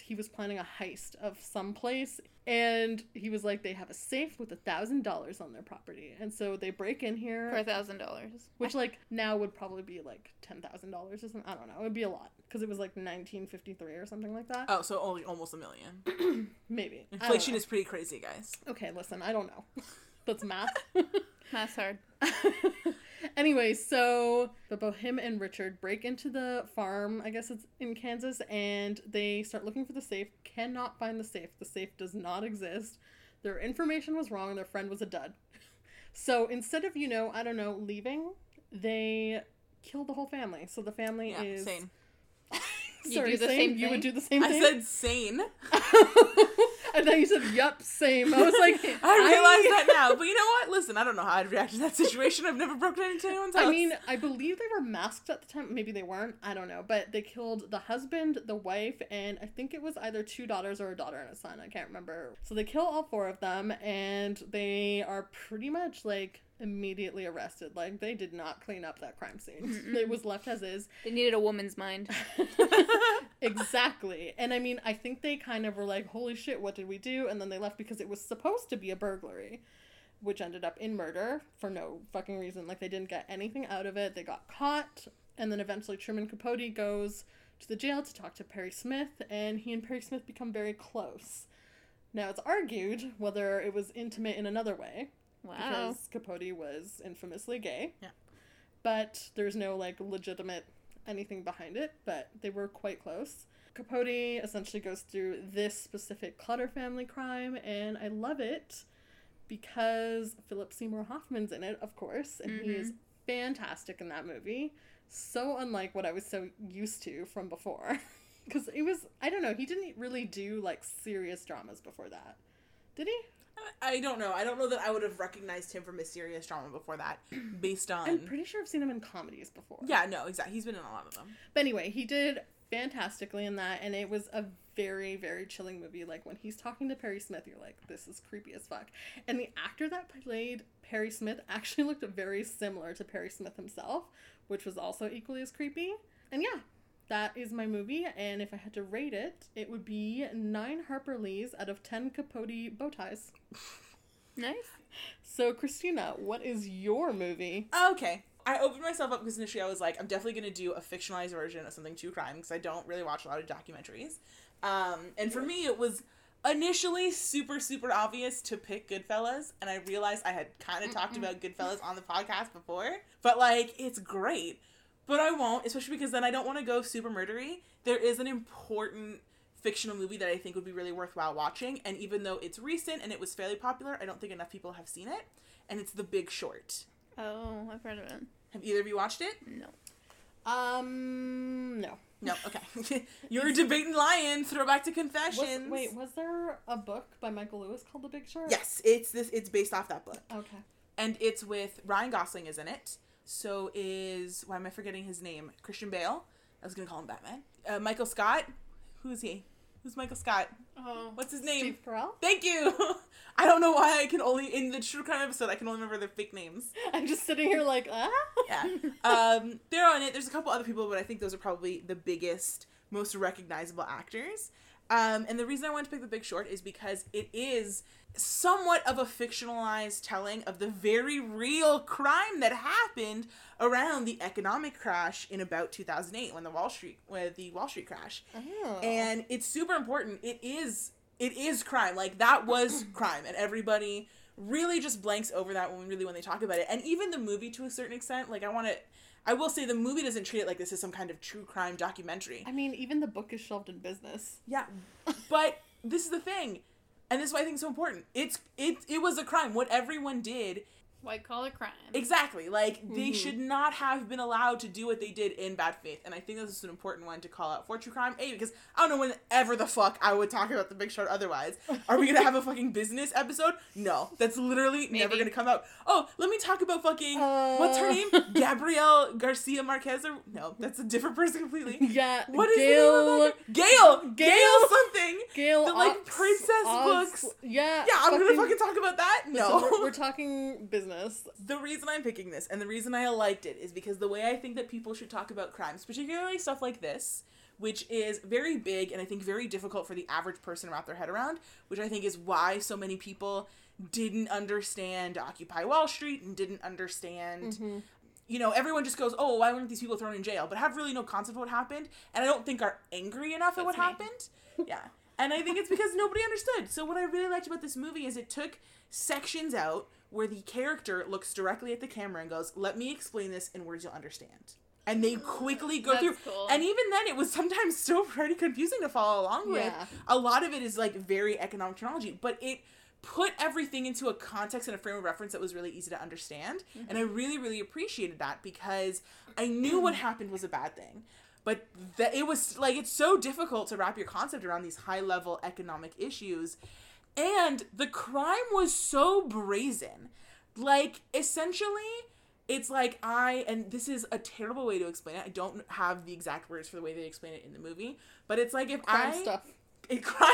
he was planning a heist of some place, and he was like, they have a safe with $1,000 on their property, and so they break in here for $1,000, which now would probably be $10,000 or something. I don't know, it would be a lot because it was 1953 or something like that. Oh, so only almost $1 million. Maybe. Inflation is pretty crazy, guys. Okay, listen, I don't know. That's math. Math's hard. Anyway, so both him and Richard break into the farm, I guess it's in Kansas, and they start looking for the safe, cannot find the safe. The safe does not exist. Their information was wrong. Their friend was a dud. So instead of, leaving, they killed the whole family. So the family is... sane. Sorry, you would do the same thing? I said sane. And then you said, yup, same. I was like, I realize that now. But you know what? Listen, I don't know how I'd react to that situation. I've never broken into anyone's house. I mean, I believe they were masked at the time. Maybe they weren't. I don't know. But they killed the husband, the wife, and I think it was either two daughters or a daughter and a son. I can't remember. So they kill all four of them, and they are pretty much, like, immediately arrested. Like, they did not clean up that crime scene. Mm-mm. It was left as is. They needed a woman's mind. Exactly. And I mean, I think they kind of were like, holy shit, what did we do? And then they left because it was supposed to be a burglary, which ended up in murder for no fucking reason. Like, they didn't get anything out of it. They got caught. And then eventually Truman Capote goes to the jail to talk to Perry Smith, and he and Perry Smith become very close. Now, it's argued whether it was intimate in another way. Wow. Because Capote was infamously gay. Yeah. But there's no, like, legitimate anything behind it, but they were quite close. Capote essentially goes through this specific Clutter family crime, and I love it because Philip Seymour Hoffman's in it, of course, and mm-hmm. he is fantastic in that movie. So unlike what I was so used to from before. Because it was, I don't know, he didn't really do, like, serious dramas before that. Did he? I don't know. I don't know that I would have recognized him from a serious drama before that, based on... I'm pretty sure I've seen him in comedies before. Yeah, no, exactly. He's been in a lot of them. But anyway, he did fantastically in that, and it was a very, very chilling movie. Like, when he's talking to Perry Smith, you're like, this is creepy as fuck. And the actor that played Perry Smith actually looked very similar to Perry Smith himself, which was also equally as creepy. And yeah, that is my movie, and if I had to rate it, it would be 9 Harper Lees out of 10 Capote bow ties. Nice. So, Christina, what is your movie? Okay. I opened myself up because initially I was like, I'm definitely going to do a fictionalized version of something true crime because I don't really watch a lot of documentaries. And for me, it was initially super, super obvious to pick Goodfellas, and I realized I had kind of talked about Goodfellas on the podcast before, but, like, it's great. But I won't, especially because then I don't want to go super murdery. There is an important fictional movie that I think would be really worthwhile watching. And even though it's recent and it was fairly popular, I don't think enough people have seen it. And it's The Big Short. Oh, I've heard of it. Have either of you watched it? No. No. No, okay. You're debating lion. Throwback to Confessions. Was there a book by Michael Lewis called The Big Short? Yes, it's based off that book. Okay. And it's with Ryan Gosling is in it. So is, why am I forgetting his name? Christian Bale. I was going to call him Batman. Michael Scott. Who is he? Who's Michael Scott? Oh. What's his name? Steve Carell? Thank you. I don't know why I can only, in the true crime episode, I can only remember their fake names. I'm just sitting here like, ah. Yeah. They're on it. There's a couple other people, but I think those are probably the biggest, most recognizable actors. And the reason I wanted to pick The Big Short is because it is somewhat of a fictionalized telling of the very real crime that happened around the economic crash in about 2008 when the Wall Street crash. Oh. And it's super important. It is crime. Like, that was crime, and everybody really just blanks over that when they talk about it. And even the movie, to a certain extent, like, I will say the movie doesn't treat it like this is some kind of true crime documentary. I mean, even the book is shelved in business. Yeah. But this is the thing. And this is why I think it's so important. It was a crime. What everyone did. White collar crime. Exactly. Like, they should not have been allowed to do what they did in bad faith. And I think this is an important one to call out for true crime. A, because I don't know whenever the fuck I would talk about The Big Short otherwise. Are we going to have a fucking business episode? No. That's literally never going to come out. Oh, let me talk about fucking, what's her name? Gabrielle Garcia Marquez? Or, no, that's a different person completely. Yeah. What is Gail? Gail something. Gail the, like, Ox, princess Oz, books. Yeah. Yeah, I'm going to fucking talk about that? No. So we're talking business. The reason I'm picking this and the reason I liked it is because the way I think that people should talk about crimes, particularly stuff like this, which is very big and I think very difficult for the average person to wrap their head around, which I think is why so many people didn't understand Occupy Wall Street and didn't understand, you know, everyone just goes, oh, why weren't these people thrown in jail? But have really no concept of what happened and I don't think are angry enough at what happened. Yeah. And I think it's because nobody understood. So what I really liked about this movie is it took sections out where the character looks directly at the camera and goes, let me explain this in words you'll understand. And they quickly go through. Cool. And even then, it was sometimes still pretty confusing to follow along with. A lot of it is, like, very economic terminology. But it put everything into a context and a frame of reference that was really easy to understand. Mm-hmm. And I really, really appreciated that because I knew what happened was a bad thing. But it was, like, it's so difficult to wrap your concept around these high-level economic issues. And the crime was so brazen. Like, essentially, it's like and this is a terrible way to explain it. I don't have the exact words for the way they explain it in the movie. But it's like if crime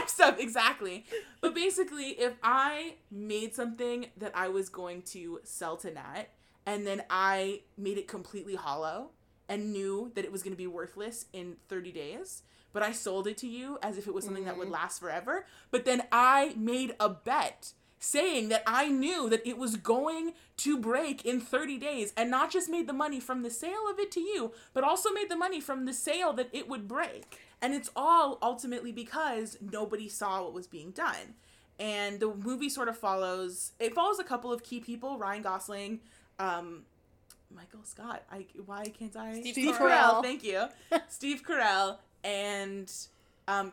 stuff, exactly. But basically, if I made something that I was going to sell to Nat, and then I made it completely hollow, and knew that it was going to be worthless in 30 days, but I sold it to you as if it was something that would last forever. But then I made a bet saying that I knew that it was going to break in 30 days and not just made the money from the sale of it to you, but also made the money from the sale that it would break. And it's all ultimately because nobody saw what was being done. And the movie sort of follows a couple of key people, Ryan Gosling, Michael Scott. Why can't I? Steve Carell. Thank you. Steve Carell and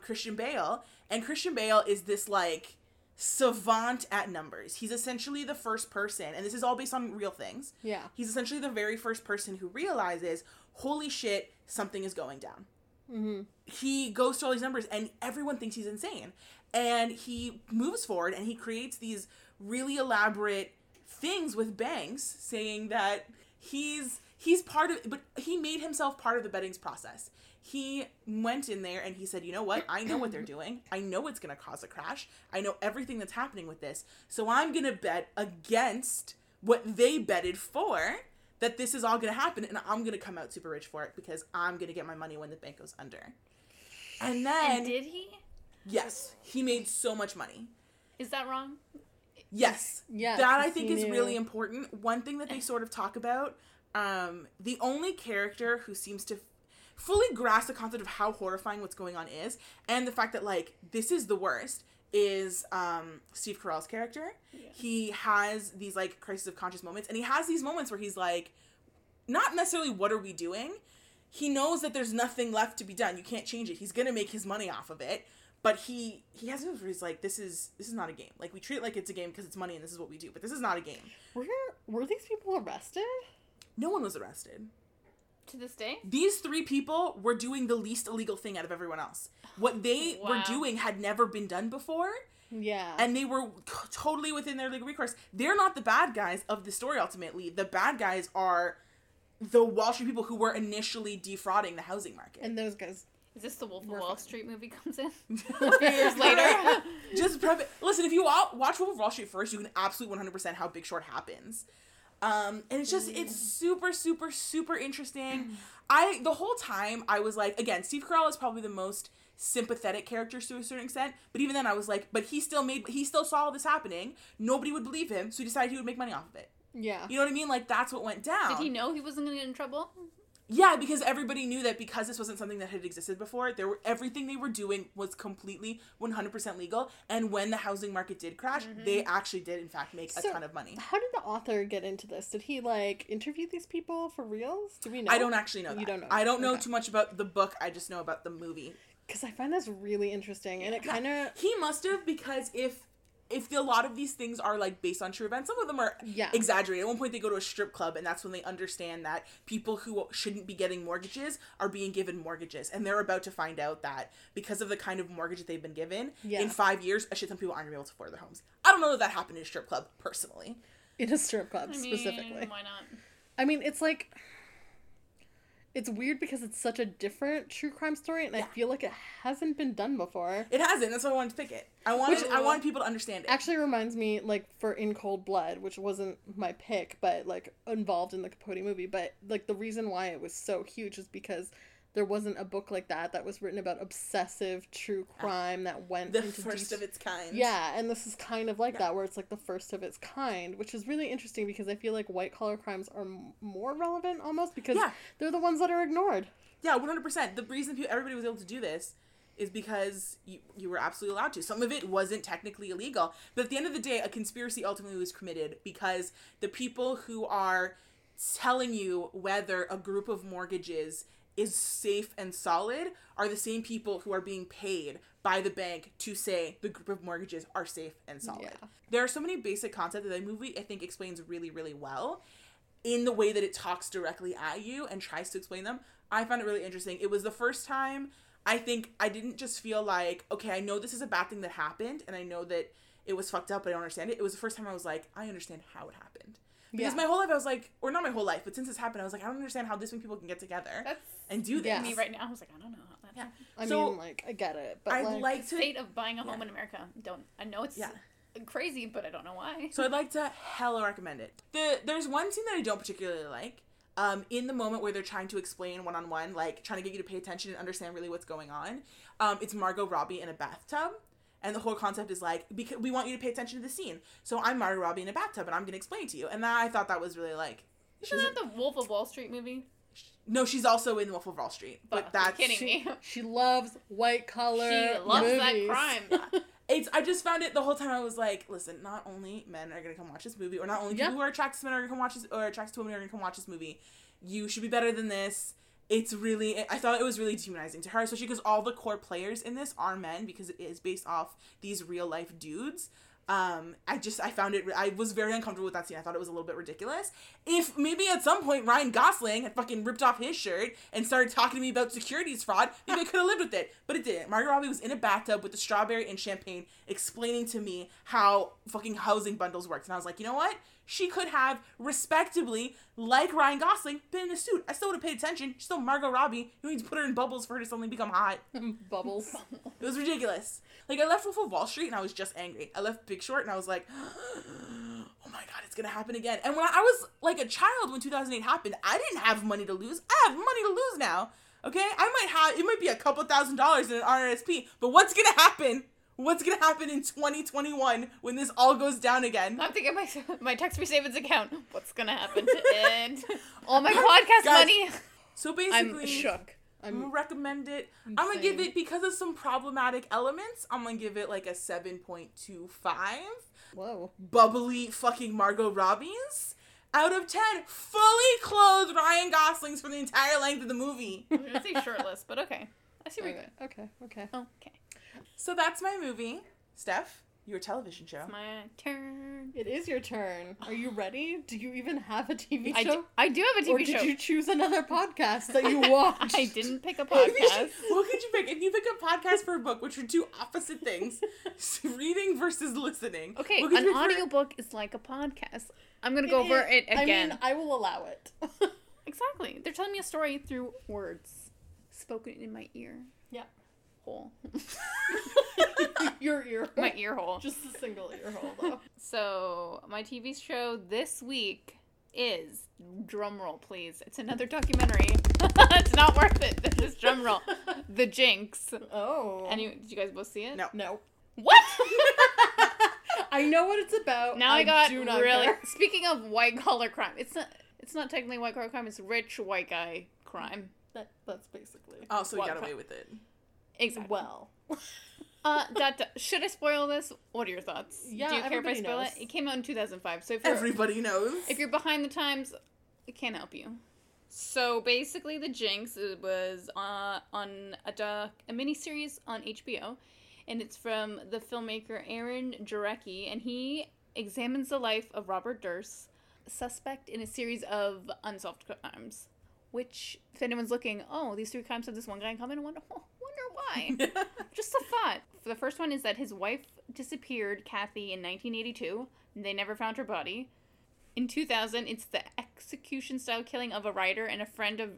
Christian Bale. And Christian Bale is this, like, savant at numbers. He's essentially the first person, and this is all based on real things. Yeah. He's essentially the very first person who realizes, holy shit, something is going down. Mm-hmm. He goes through all these numbers, and everyone thinks he's insane. And he moves forward, and he creates these really elaborate things with banks saying that he's part of, but he made himself part of the betting's process. He went in there and he said, you know what? I know what they're doing. I know it's going to cause a crash. I know everything that's happening with this. So I'm going to bet against what they betted for, that this is all going to happen. And I'm going to come out super rich for it because I'm going to get my money when the bank goes under. And then. And did he? Yes. He made so much money. Is that wrong? Yes. Yeah. That I think is really important. One thing that they sort of talk about, the only character who seems to fully grasp the concept of how horrifying what's going on is, and the fact that, like, this is the worst, is Steve Carell's character. Yeah. He has these, like, crisis of conscience moments, and he has these moments where he's like, not necessarily what are we doing? He knows that there's nothing left to be done. You can't change it. He's going to make his money off of it. But he has moves where he's like, this is not a game. Like, we treat it like it's a game because it's money and this is what we do. But this is not a game. Were these people arrested? No one was arrested. To this day? These three people were doing the least illegal thing out of everyone else. What they were doing had never been done before. Yeah. And they were totally within their legal recourse. They're not the bad guys of the story, ultimately. The bad guys are the Wall Street people who were initially defrauding the housing market. And those guys... Is this the Wolf of Wall Street movie comes in? 3 years later. Just prep it. Listen, if you watch Wolf of Wall Street first, you can absolutely 100% how Big Short happens. And it's just, it's super, super, super interesting. The whole time, I was like, again, Steve Carell is probably the most sympathetic character to a certain extent. But even then, I was like, but he still saw all this happening. Nobody would believe him, so he decided he would make money off of it. Yeah. You know what I mean? Like, that's what went down. Did he know he wasn't going to get in trouble? Yeah, because everybody knew that because this wasn't something that had existed before, everything they were doing was completely 100% legal. And when the housing market did crash, they actually did, in fact, make a ton of money. How did the author get into this? Did he, like, interview these people for reals? Do we know? I don't actually know that. You don't know. I don't know too much about the book. I just know about the movie. Because I find this really interesting. And it kind of... He must have, because if a lot of these things are, like, based on true events, some of them are exaggerated. At one point, they go to a strip club, and that's when they understand that people who shouldn't be getting mortgages are being given mortgages. And they're about to find out that because of the kind of mortgage that they've been given, in 5 years, a shit ton of people aren't going to be able to afford their homes. I don't know that happened in a strip club, personally. In a strip club, specifically. Why not? I mean, it's like... It's weird because it's such a different true crime story, and I feel like it hasn't been done before. It hasn't. That's why I wanted to pick it. I wanted people to understand it. Actually reminds me, like, for In Cold Blood, which wasn't my pick, but, like, involved in the Capote movie. But, like, the reason why it was so huge is because there wasn't a book like that was written about obsessive true crime that went into... The first of its kind. Yeah, and this is kind of like that, where it's, like, the first of its kind, which is really interesting because I feel like white-collar crimes are more relevant, almost, because they're the ones that are ignored. Yeah, 100%. The reason everybody was able to do this is because you were absolutely allowed to. Some of it wasn't technically illegal, but at the end of the day, a conspiracy ultimately was committed because the people who are telling you whether a group of mortgages is safe and solid are the same people who are being paid by the bank to say the group of mortgages are safe and solid. Yeah. There are so many basic concepts that the movie, I think, explains really, really well in the way that it talks directly at you and tries to explain them. I found it really interesting. It was the first time I think I didn't just feel like, okay, I know this is a bad thing that happened, and I know that it was fucked up, but I don't understand it. It was the first time I was like, I understand how it happened. Because my whole life I was like, or not my whole life, but since this happened, I was like, I don't understand how this many people can get together and do this. Yeah. Me right now, I was like, I don't know how that happened. I mean, like, I get it, but I'd like to, the state of buying a home in America. I know it's crazy, but I don't know why. So I'd like to hella recommend it. There's one scene that I don't particularly like. In the moment where they're trying to explain one-on-one, like, trying to get you to pay attention and understand really what's going on, it's Margot Robbie in a bathtub. And the whole concept is like, we want you to pay attention to the scene. So I'm Margot Robbie in a bathtub, and I'm going to explain to you. And I thought that was really, like... Isn't that the Wolf of Wall Street movie? No, she's also in Wolf of Wall Street. But that's... You're kidding me. She loves white-collar movies. She loves that crime. I just found it the whole time. I was like, listen, not only men are going to come watch this movie, or not only people who are attracted to men are going to come watch this, or attracted to women are going to come watch this movie. You should be better than this. It's really, I thought it was really dehumanizing to her, especially because all the core players in this are men, because it is based off these real life dudes. I found it, I was very uncomfortable with that scene. I thought it was a little bit ridiculous. If maybe at some point Ryan Gosling had fucking ripped off his shirt and started talking to me about securities fraud, maybe I could have lived with it, but it didn't. Margot Robbie was in a bathtub with a strawberry and champagne explaining to me how fucking housing bundles worked. And I was like, you know what? She could have respectably, like Ryan Gosling, been in a suit. I still would have paid attention. She's still Margot Robbie. You need to put her in bubbles for her to suddenly become hot. Bubbles. It was ridiculous. Like, I left Wolf of Wall Street and I was just angry. I left Big Short and I was like, oh my God, it's going to happen again. And when I was like a child when 2008 happened, I didn't have money to lose. I have money to lose now. Okay? It might be a couple $1,000s in an RRSP, but what's going to happen? What's going to happen in 2021 when this all goes down again? I'm thinking my tax-free savings account. What's going to happen to end? All my podcast money. So basically, I'm shook. I'm going to recommend it. Insane. I'm going to give it, because of some problematic elements, I'm going to give it like a 7.25. Whoa. Bubbly fucking Margot Robbie's. Out of 10, fully clothed Ryan Goslings for the entire length of the movie. I was going to say shirtless, but okay. I see where you're going. Okay. So that's my movie. Steph, your television show. It's my turn. It is your turn. Are you ready? Do you even have a TV show? I do have a TV show. Or did you choose another podcast that you watched? I didn't pick a podcast. What could you pick? If you pick a podcast for a book, which are two opposite things, reading versus listening. Okay, an audiobook is like a podcast. I'm going to go over it again. I mean, I will allow it. Exactly. They're telling me a story through words. Spoken in my ear. Yeah. Hole. Your ear hole. My ear hole. Just a single ear hole, though. So, my TV show this week is, drumroll please, it's another documentary. It's not worth it. This is drumroll. The Jinx. Oh. Did you guys both see it? No. What? I know what it's about. Now I got really... Care. Speaking of white-collar crime, it's not technically white-collar crime, it's rich white guy crime. That's basically... Oh, so you got away with it. Exactly. Well. Should I spoil this? What are your thoughts? Yeah, do you care if I spoil it? It came out in 2005, so everybody knows. If you're behind the times, it can't help you. So basically, The Jinx was on a miniseries on HBO, and it's from the filmmaker Aaron Jarecki, and he examines the life of Robert Durst, suspect in a series of unsolved crimes. Which, if anyone's looking, these three crimes have this one guy in common, wonder why. Just a thought. The first one is that his wife disappeared, Kathy, in 1982, and they never found her body. In 2000, it's the execution-style killing of a writer and a friend of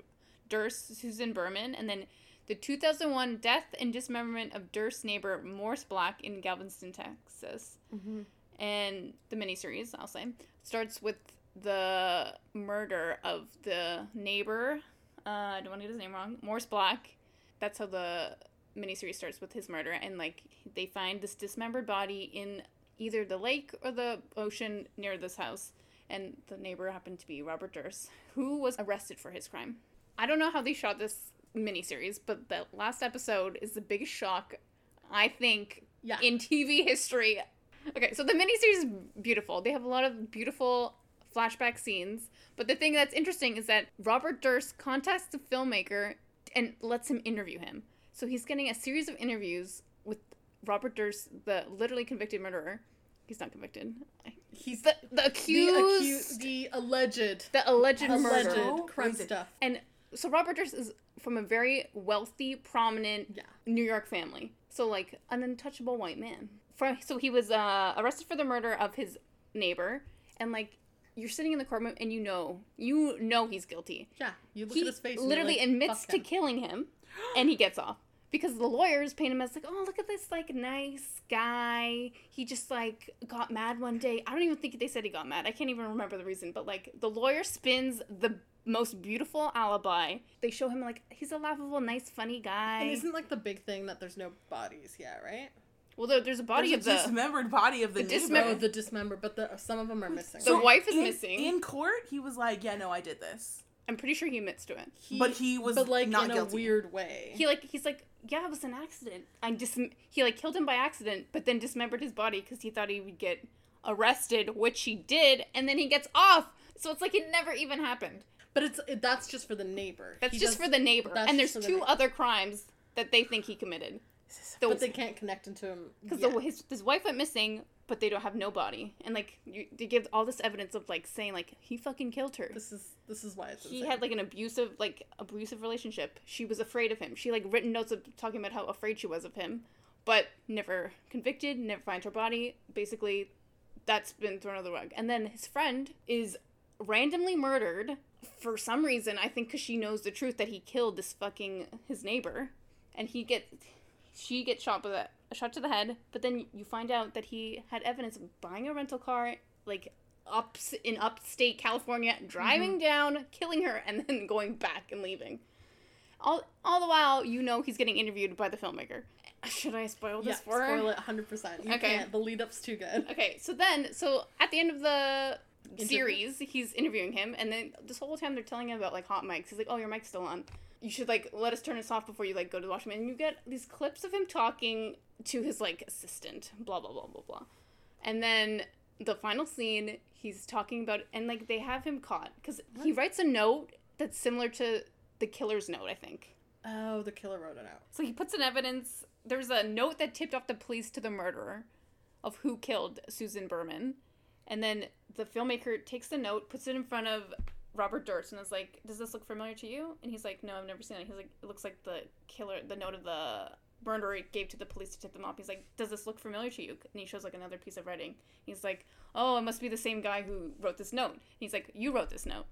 Durst, Susan Berman, and then the 2001 death and dismemberment of Durst's neighbor, Morris Black, in Galveston, Texas. Mm-hmm. And the miniseries, I'll say, starts with the murder of the neighbor, I don't want to get his name wrong, Morris Black. That's how the miniseries starts, with his murder, and like they find this dismembered body in either the lake or the ocean near this house, and the neighbor happened to be Robert Durst, who was arrested for his crime. I don't know how they shot this miniseries, but the last episode is the biggest shock, I think, in TV history. Okay, so the miniseries is beautiful. They have a lot of beautiful flashback scenes, but the thing that's interesting is that Robert Durst contacts the filmmaker and lets him interview him. So he's getting a series of interviews with Robert Durst, the literally convicted murderer. He's not convicted. He's the accused. The alleged murder. Alleged crime stuff. And So Robert Durst is from a very wealthy, prominent New York family. So, like, an untouchable white man. So he was arrested for the murder of his neighbor. And, like, you're sitting in the courtroom and you know he's guilty. Yeah. You look at his face. He literally admits to killing him and he gets off. Because the lawyers paint him as, like, oh, look at this, like, nice guy. He just, like, got mad one day. I don't even think they said he got mad. I can't even remember the reason. But, like, the lawyer spins the most beautiful alibi. They show him, like, he's a laughable, nice, funny guy. And isn't, like, the big thing that there's no bodies yet, right? Well, there's a body of the... There's a dismembered body of the neighbor. The dismembered, but some of them are missing. So the wife is missing. In court, he was like, yeah, no, I did this. I'm pretty sure he admits to it. But not in a weird way. He's like, yeah, it was an accident. He, like, killed him by accident, but then dismembered his body because he thought he would get arrested, which he did, and then he gets off. So it's like it never even happened. But that's just for the neighbor. And there's two other crimes that they think he committed. But they can't connect him to him. Because his wife went missing, but they don't have no body. And, like, they give all this evidence of, like, saying, like, he fucking killed her. This is why it's insane. He had, like, an abusive relationship. She was afraid of him. She, like, written notes of talking about how afraid she was of him, but never convicted, never finds her body. Basically, that's been thrown under the rug. And then his friend is randomly murdered for some reason, I think because she knows the truth that he killed his neighbor. And she gets shot with a shot to the head, but then you find out that he had evidence of buying a rental car, like, in upstate California, driving down, killing her, and then going back and leaving. All the while, he's getting interviewed by the filmmaker. Should I spoil this for her? Yeah, spoil it 100%. You can't. The lead-up's too good. Okay, so at the end of the series, he's interviewing him, and then this whole time they're telling him about, like, hot mics. He's like, oh, your mic's still on. You should, like, let us turn this off before you, like, go to the washroom. And you get these clips of him talking to his, like, assistant. Blah, blah, blah, blah, blah. And then the final scene, he's talking about... And, like, they have him caught. Because he writes a note that's similar to the killer's note, I think. Oh, the killer wrote a note. So he puts in evidence... There's a note that tipped off the police to the murderer of who killed Susan Berman. And then the filmmaker takes the note, puts it in front of... Robert Durst, and is like, does this look familiar to you? And he's like, no, I've never seen it. He's like, it looks like the note of the murderer gave to the police to tip them off. He's like, does this look familiar to you? And he shows, like, another piece of writing. He's like, oh, it must be the same guy who wrote this note. And he's like, you wrote this note.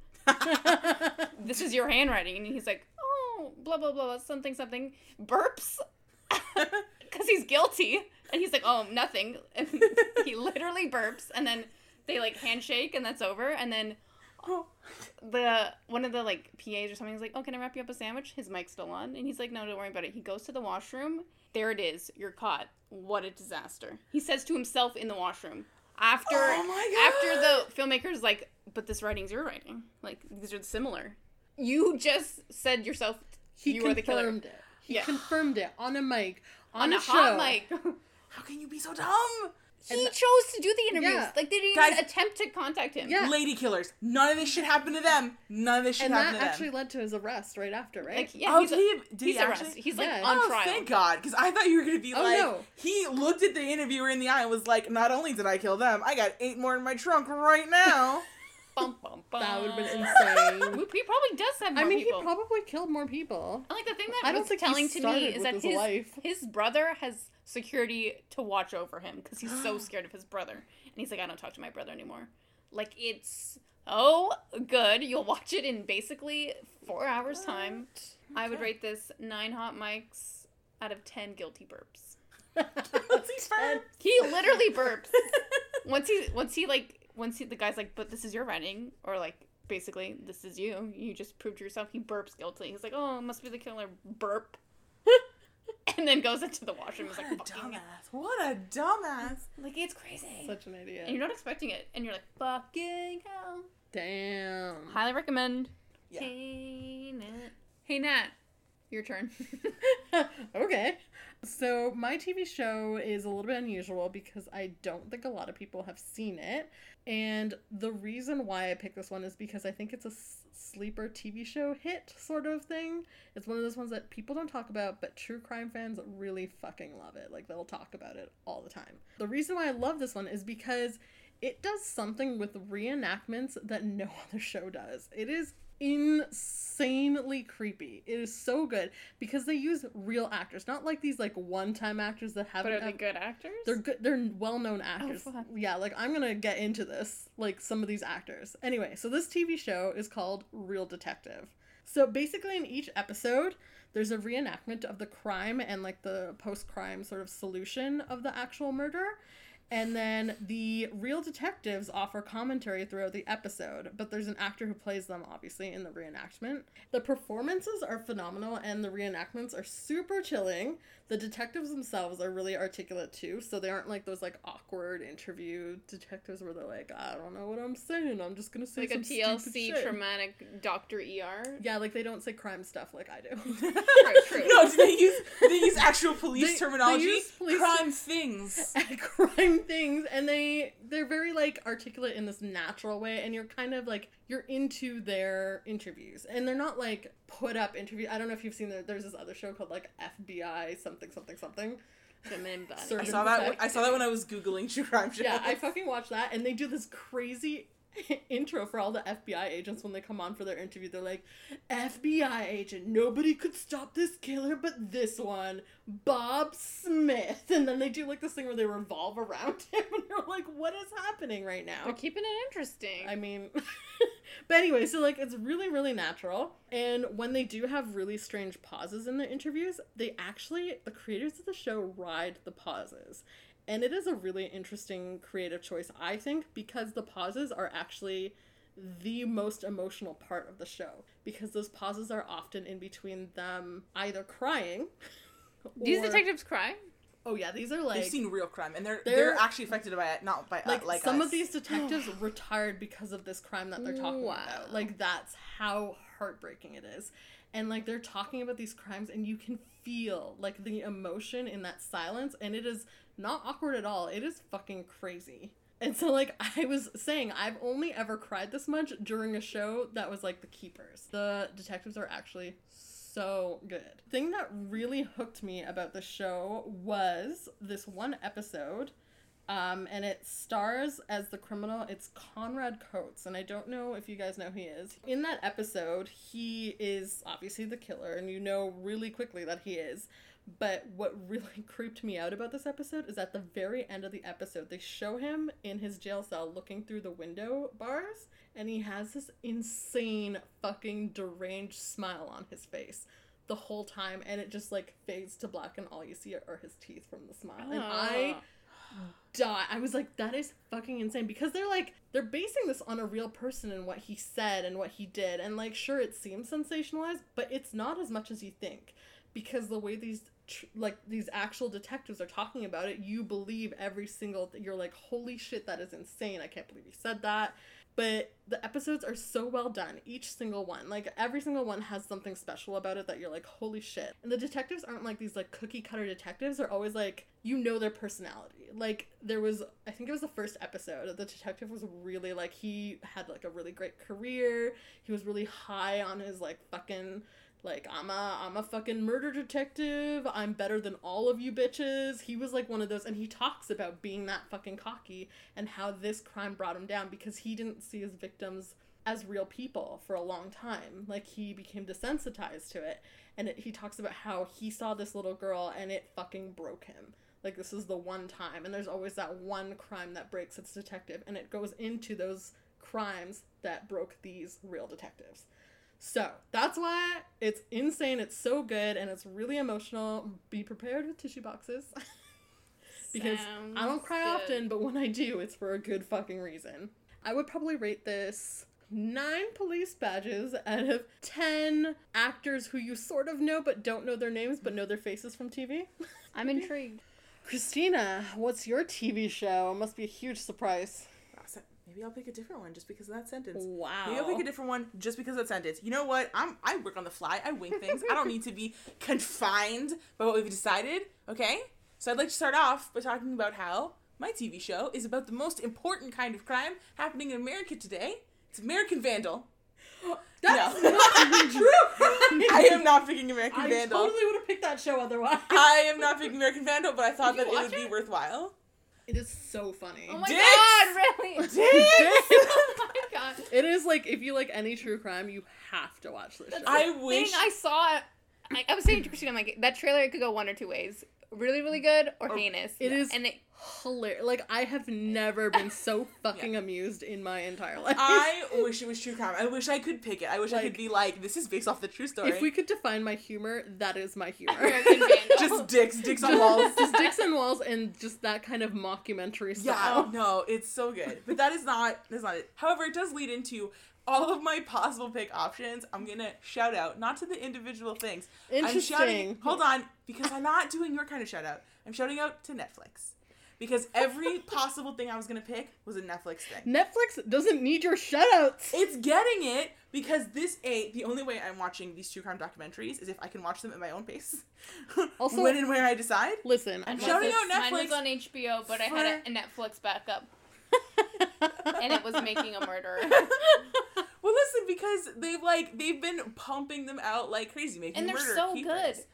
This is your handwriting. And he's like, oh, blah, blah, blah, something, burps. Because he's guilty. And he's like, oh, nothing. And he literally burps. And then they, like, handshake, and that's over. And then... one of the, like, PAs or something is like, oh, can I wrap you up a sandwich? His mic's still on. And he's like, no, don't worry about it. He goes to the washroom. There it is. You're caught. What a disaster. He says to himself in the washroom. After the filmmaker's like, but this writing's your writing. Like, these are similar. You just said yourself you were the killer. He confirmed it. He confirmed it on a mic. On a hot mic. How can you be so dumb? He chose to do the interviews. Yeah. Like, they didn't even attempt to contact him. Yeah. Lady Killers. None of this shit happened to them. And that actually led to his arrest right after, right? Like, yeah, he's arrested. He's, like, on trial. Oh, thank God. Because I thought you were going to be he looked at the interviewer in the eye and was like, not only did I kill them, I got 8 more in my trunk right now. Bum, bum, bum. That would have been insane. He probably does have more people. He probably killed more people. And, like, the thing that was telling to me is that his brother has security to watch over him because he's so scared of his brother. And he's like, I don't talk to my brother anymore. Like, it's good. You'll watch it in basically 4 hours' time. Okay. I would rate this 9 hot mics out of 10 guilty burps. He literally burps. Once the guy's like, but this is your writing, or, like, basically, this is you. You just proved to yourself. He burps guilty. He's like, oh, it must be the killer. Burp. And then goes into the washroom. He's like, What a dumbass. Like, it's crazy. Such an idiot. And you're not expecting it. And you're like, fucking hell. Damn. Highly recommend. Yeah. Hey, Nat. Your turn. Okay. So my TV show is a little bit unusual because I don't think a lot of people have seen it. And the reason why I picked this one is because I think it's a sleeper TV show hit sort of thing. It's one of those ones that people don't talk about, but true crime fans really fucking love it. Like, they'll talk about it all the time. The reason why I love this one is because it does something with reenactments that no other show does. It is insanely creepy. It is so good because they use real actors, not like these like one-time actors that haven't. But are they good actors? They're good. They're well-known actors. Oh, fuck. Yeah, like I'm gonna get into this, like some of these actors. Anyway, so this TV show is called Real Detective. So basically, in each episode, there's a reenactment of the crime and like the post-crime sort of solution of the actual murder. And then the real detectives offer commentary throughout the episode, but there's an actor who plays them, obviously, in the reenactment. The performances are phenomenal, and the reenactments are super chilling. The detectives themselves are really articulate, too, so they aren't, like, those, like, awkward interview detectives where they're like, I don't know what I'm saying, I'm just gonna say like some stupid shit. Like a TLC traumatic Dr. ER? Yeah, like, they don't say crime stuff like I do. True. No, they use actual police terminology. They use police crime things. Crime things, and they're very like articulate in this natural way, and you're kind of like you're into their interviews, and they're not like put up interview. I don't know if you've seen there's this other show called like FBI something. I saw that when I was googling true crime shows. Yeah, I fucking watched that, and they do this crazy intro for all the FBI agents when they come on for their interview. They're like, FBI agent, nobody could stop this killer but this one, Bob Smith. And then they do like this thing where they revolve around him, and you're like, what is happening right now? They're keeping it interesting. I mean, but anyway, so like it's really, really natural. And when they do have really strange pauses in the interviews, the creators of the show ride the pauses. And it is a really interesting creative choice, I think, because the pauses are actually the most emotional part of the show. Because those pauses are often in between them either crying or... These detectives cry? Oh, yeah. These are like... They've seen real crime, and they're actually affected by it, not by like some us. Of these detectives retired because of this crime that they're talking about. Like, that's how heartbreaking it is. And, like, they're talking about these crimes, and you can feel, like, the emotion in that silence, and it is... not awkward at all. It is fucking crazy. And so, like, I was saying, I've only ever cried this much during a show that was, like, The Keepers. The detectives are actually so good. The thing that really hooked me about the show was this one episode, and it stars as the criminal. It's Conrad Coates, and I don't know if you guys know who he is. In that episode, he is obviously the killer, and you know really quickly that he is. But what really creeped me out about this episode is at the very end of the episode, they show him in his jail cell looking through the window bars, and he has this insane fucking deranged smile on his face the whole time, and it just, like, fades to black, and all you see are his teeth from the smile. And I died. I was like, that is fucking insane, because they're, like, they're basing this on a real person and what he said and what he did, and, like, sure, it seems sensationalized, but it's not as much as you think, because the way these... like these actual detectives are talking about it, you believe every single you're like, holy shit, that is insane, I can't believe you said that. But the episodes are so well done, each single one, like every single one has something special about it that you're like, holy shit. And the detectives aren't like these like cookie cutter detectives. They're always like, you know, their personality. Like there was, I think it was the first episode, the detective was really like, he had like a really great career, he was really high on his like fucking like, I'm a fucking murder detective. I'm better than all of you bitches. He was like one of those, and he talks about being that fucking cocky and how this crime brought him down because he didn't see his victims as real people for a long time. Like, he became desensitized to it. And he talks about how he saw this little girl and it fucking broke him. Like, this is the one time. And there's always that one crime that breaks its detective. And it goes into those crimes that broke these real detectives. So, that's why it's insane, it's so good, and it's really emotional. Be prepared with tissue boxes. Because sounds I don't cry good. Often, but when I do, it's for a good fucking reason. I would probably rate this 9 police badges out of 10 actors who you sort of know but don't know their names but know their faces from TV. I'm intrigued. Christina, what's your TV show? It must be a huge surprise. Maybe I'll pick a different one just because of that sentence. Wow. Maybe I'll pick a different one just because of that sentence. You know what? I work on the fly. I wing things. I don't need to be confined by what we've decided. Okay? So I'd like to start off by talking about how my TV show is about the most important kind of crime happening in America today. It's American Vandal. That's not true. I am not picking American Vandal. I totally would have picked that show otherwise. I am not picking American Vandal, but I thought that it would be worthwhile. It is so funny. Oh my Dicks! God, really? Dicks! Oh my God. It is, like, if you like any true crime, you have to watch this show. I was saying to Christine, I'm like, that trailer could go one or two ways. Really, really good or heinous. It is hilarious. Like, I have never been so fucking amused in my entire life. I wish it was true crime. I wish I could pick it. I wish I could be like, this is based off the true story. If we could define my humor, that is my humor. Just dicks on walls. Just dicks on walls and just that kind of mockumentary style. Yeah, no, it's so good. But that's not it. However, it does lead into all of my possible pick options. I'm going to shout out, not to the individual things. Interesting. I'm shouting, hold on, because I'm not doing your kind of shout out. I'm shouting out to Netflix. Because every possible thing I was going to pick was a Netflix thing. Netflix doesn't need your shout outs. It's getting it because the only way I'm watching these true crime documentaries is if I can watch them at my own pace. Also, when and where I decide. Listen, I'm shouting out Netflix. Mine was on HBO, but I had a Netflix backup. And it was Making a Murderer. Well, listen, because they've been pumping them out like crazy, Making a Murderer. And they're so good.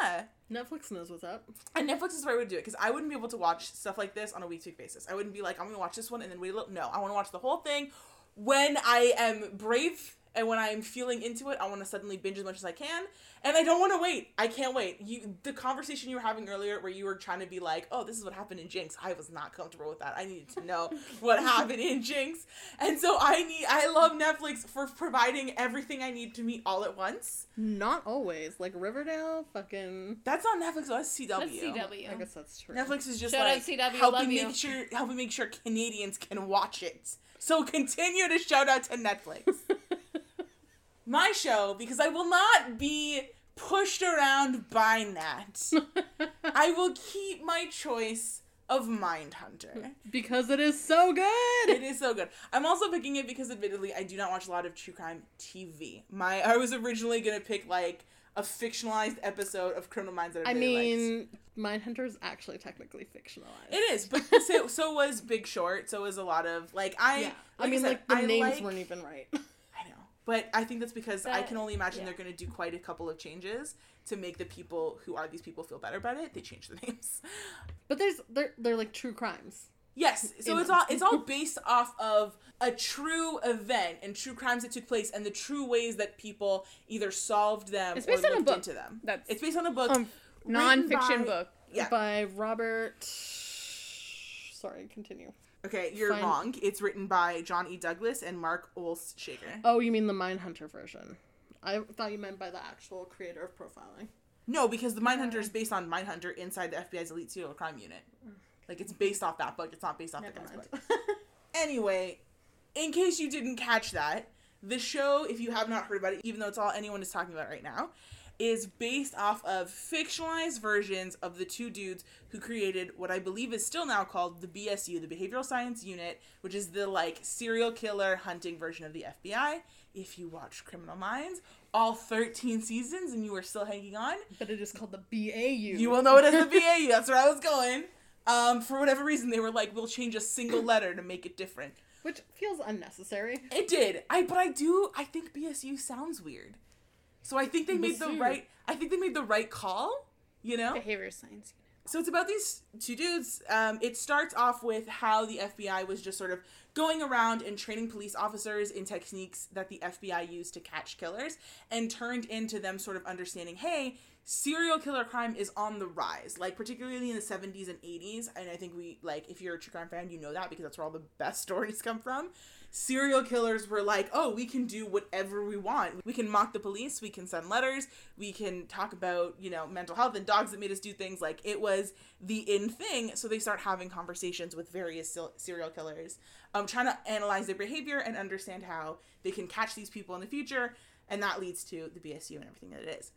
Yeah. Netflix knows what's up. And Netflix is where I would do it, because I wouldn't be able to watch stuff like this on a week-to-week basis. I wouldn't be like, I'm going to watch this one and then wait a little. No, I want to watch the whole thing. When I am brave and when I am feeling into it, I want to suddenly binge as much as I can. And I don't want to wait. I can't wait. The conversation you were having earlier where you were trying to be like, oh, this is what happened in Jinx. I was not comfortable with that. I needed to know what happened in Jinx. And so I love Netflix for providing everything I need to meet all at once. Not always. Like Riverdale, fucking... That's not Netflix, though. That's CW. I guess that's true. Netflix is just helping make sure Canadians can watch it. So continue to shout out to Netflix. My show, because I will not be pushed around by Nat. I will keep my choice of Mindhunter. Because it is so good! It is so good. I'm also picking it because, admittedly, I do not watch a lot of true crime TV. I was originally going to pick, like, a fictionalized episode of Criminal Minds that I really liked. Mindhunter is actually technically fictionalized. It is, but so was Big Short, so was a lot of, like, the names weren't even right. But I think that's because I can only imagine they're going to do quite a couple of changes to make the people who are these people feel better about it. They change the names. But they're like true crimes. Yes. So it's all based off of a true event and true crimes that took place and the true ways that people either solved them or looked into them. It's based on a book. Non-fiction book. Yeah. By Robert... Sorry, continue. Okay, you're wrong. It's written by John E. Douglas and Mark Olshager. Oh, you mean the Mindhunter version. I thought you meant by the actual creator of profiling. No, because the Mindhunter is based on Mindhunter inside the FBI's elite serial crime unit. Like, it's based off that book. It's not based off the guy's book. Anyway, in case you didn't catch that, the show, if you have not heard about it, even though it's all anyone is talking about right now, is based off of fictionalized versions of the two dudes who created what I believe is still now called the BSU, the Behavioral Science Unit, which is the, like, serial killer hunting version of the FBI. If you watch Criminal Minds, all 13 seasons, and you are still hanging on. But it is called the BAU. You will know it as the BAU. That's where I was going. For whatever reason, they were like, we'll change a single letter to make it different. Which feels unnecessary. It did. I think BSU sounds weird. So I think they made the right call, you know? Behavioral Science Unit. So it's about these two dudes. It starts off with how the FBI was just sort of going around and training police officers in techniques that the FBI used to catch killers and turned into them sort of understanding, hey, serial killer crime is on the rise, like particularly in the 70s and 80s. And I think we, like, if you're a true crime fan, you know that because that's where all the best stories come from. Serial killers were like, oh, we can do whatever we want. We can mock the police. We can send letters. We can talk about, you know, mental health and dogs that made us do things. Like, it was the in thing. So they start having conversations with various serial killers, trying to analyze their behavior and understand how they can catch these people in the future. And that leads to the BSU and everything that it is.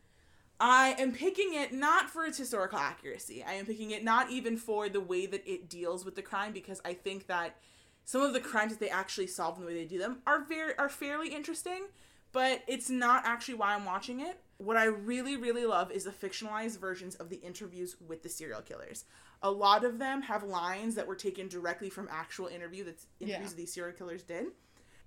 I am picking it not for its historical accuracy. I am picking it not even for the way that it deals with the crime, because I think that some of the crimes that they actually solve and the way they do them are fairly interesting, but it's not actually why I'm watching it. What I really, really love is the fictionalized versions of the interviews with the serial killers. A lot of them have lines that were taken directly from actual interviews that these serial killers did.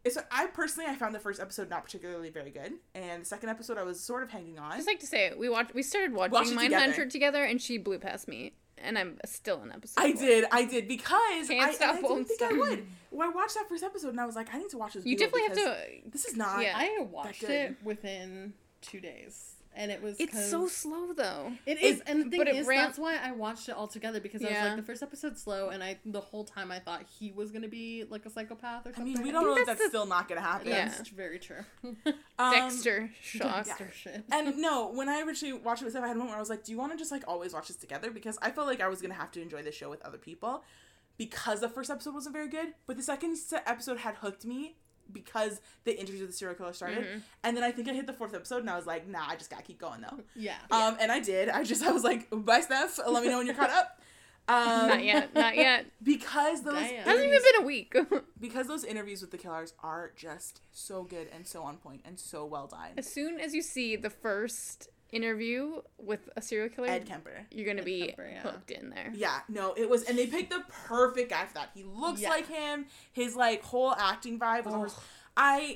So I found the first episode not particularly very good, and the second episode I was sort of hanging on. Just like to say, we started watching Mindhunter together, and she blew past me. and I'm still in episode one. I did, because I didn't think I would. Well, I watched that first episode, and I was like, I need to watch this. You definitely have to. This is not. Yeah, I watched it within 2 days, and it was. It's so slow, though. It is, and the thing is, that's why I watched it all together, because I was like, the first episode's slow, and the whole time I thought he was gonna be like a psychopath or something. I mean, we don't know if that's still not gonna happen. Yeah, that's very true. Dexter shit. And no, when I originally watched it myself, I had a moment where I was like, do you want to just like always watch this together? Because I felt like I was gonna have to enjoy this show with other people, because the first episode wasn't very good, but the second episode had hooked me, because the interview of the serial killer started. Mm-hmm. And then I think I hit the fourth episode and I was like, nah, I just gotta keep going though. Yeah. And I did. I was like, bye Steph, let me know when you're caught up. Not yet. Because those hasn't even been a week. Because those interviews with the killers are just so good and so on point and so well done. As soon as you see the first interview with a serial killer, Ed Kemper, you're gonna be hooked in there. Yeah, no, it was, and they picked the perfect guy for that. He looks like him. His like whole acting vibe was almost,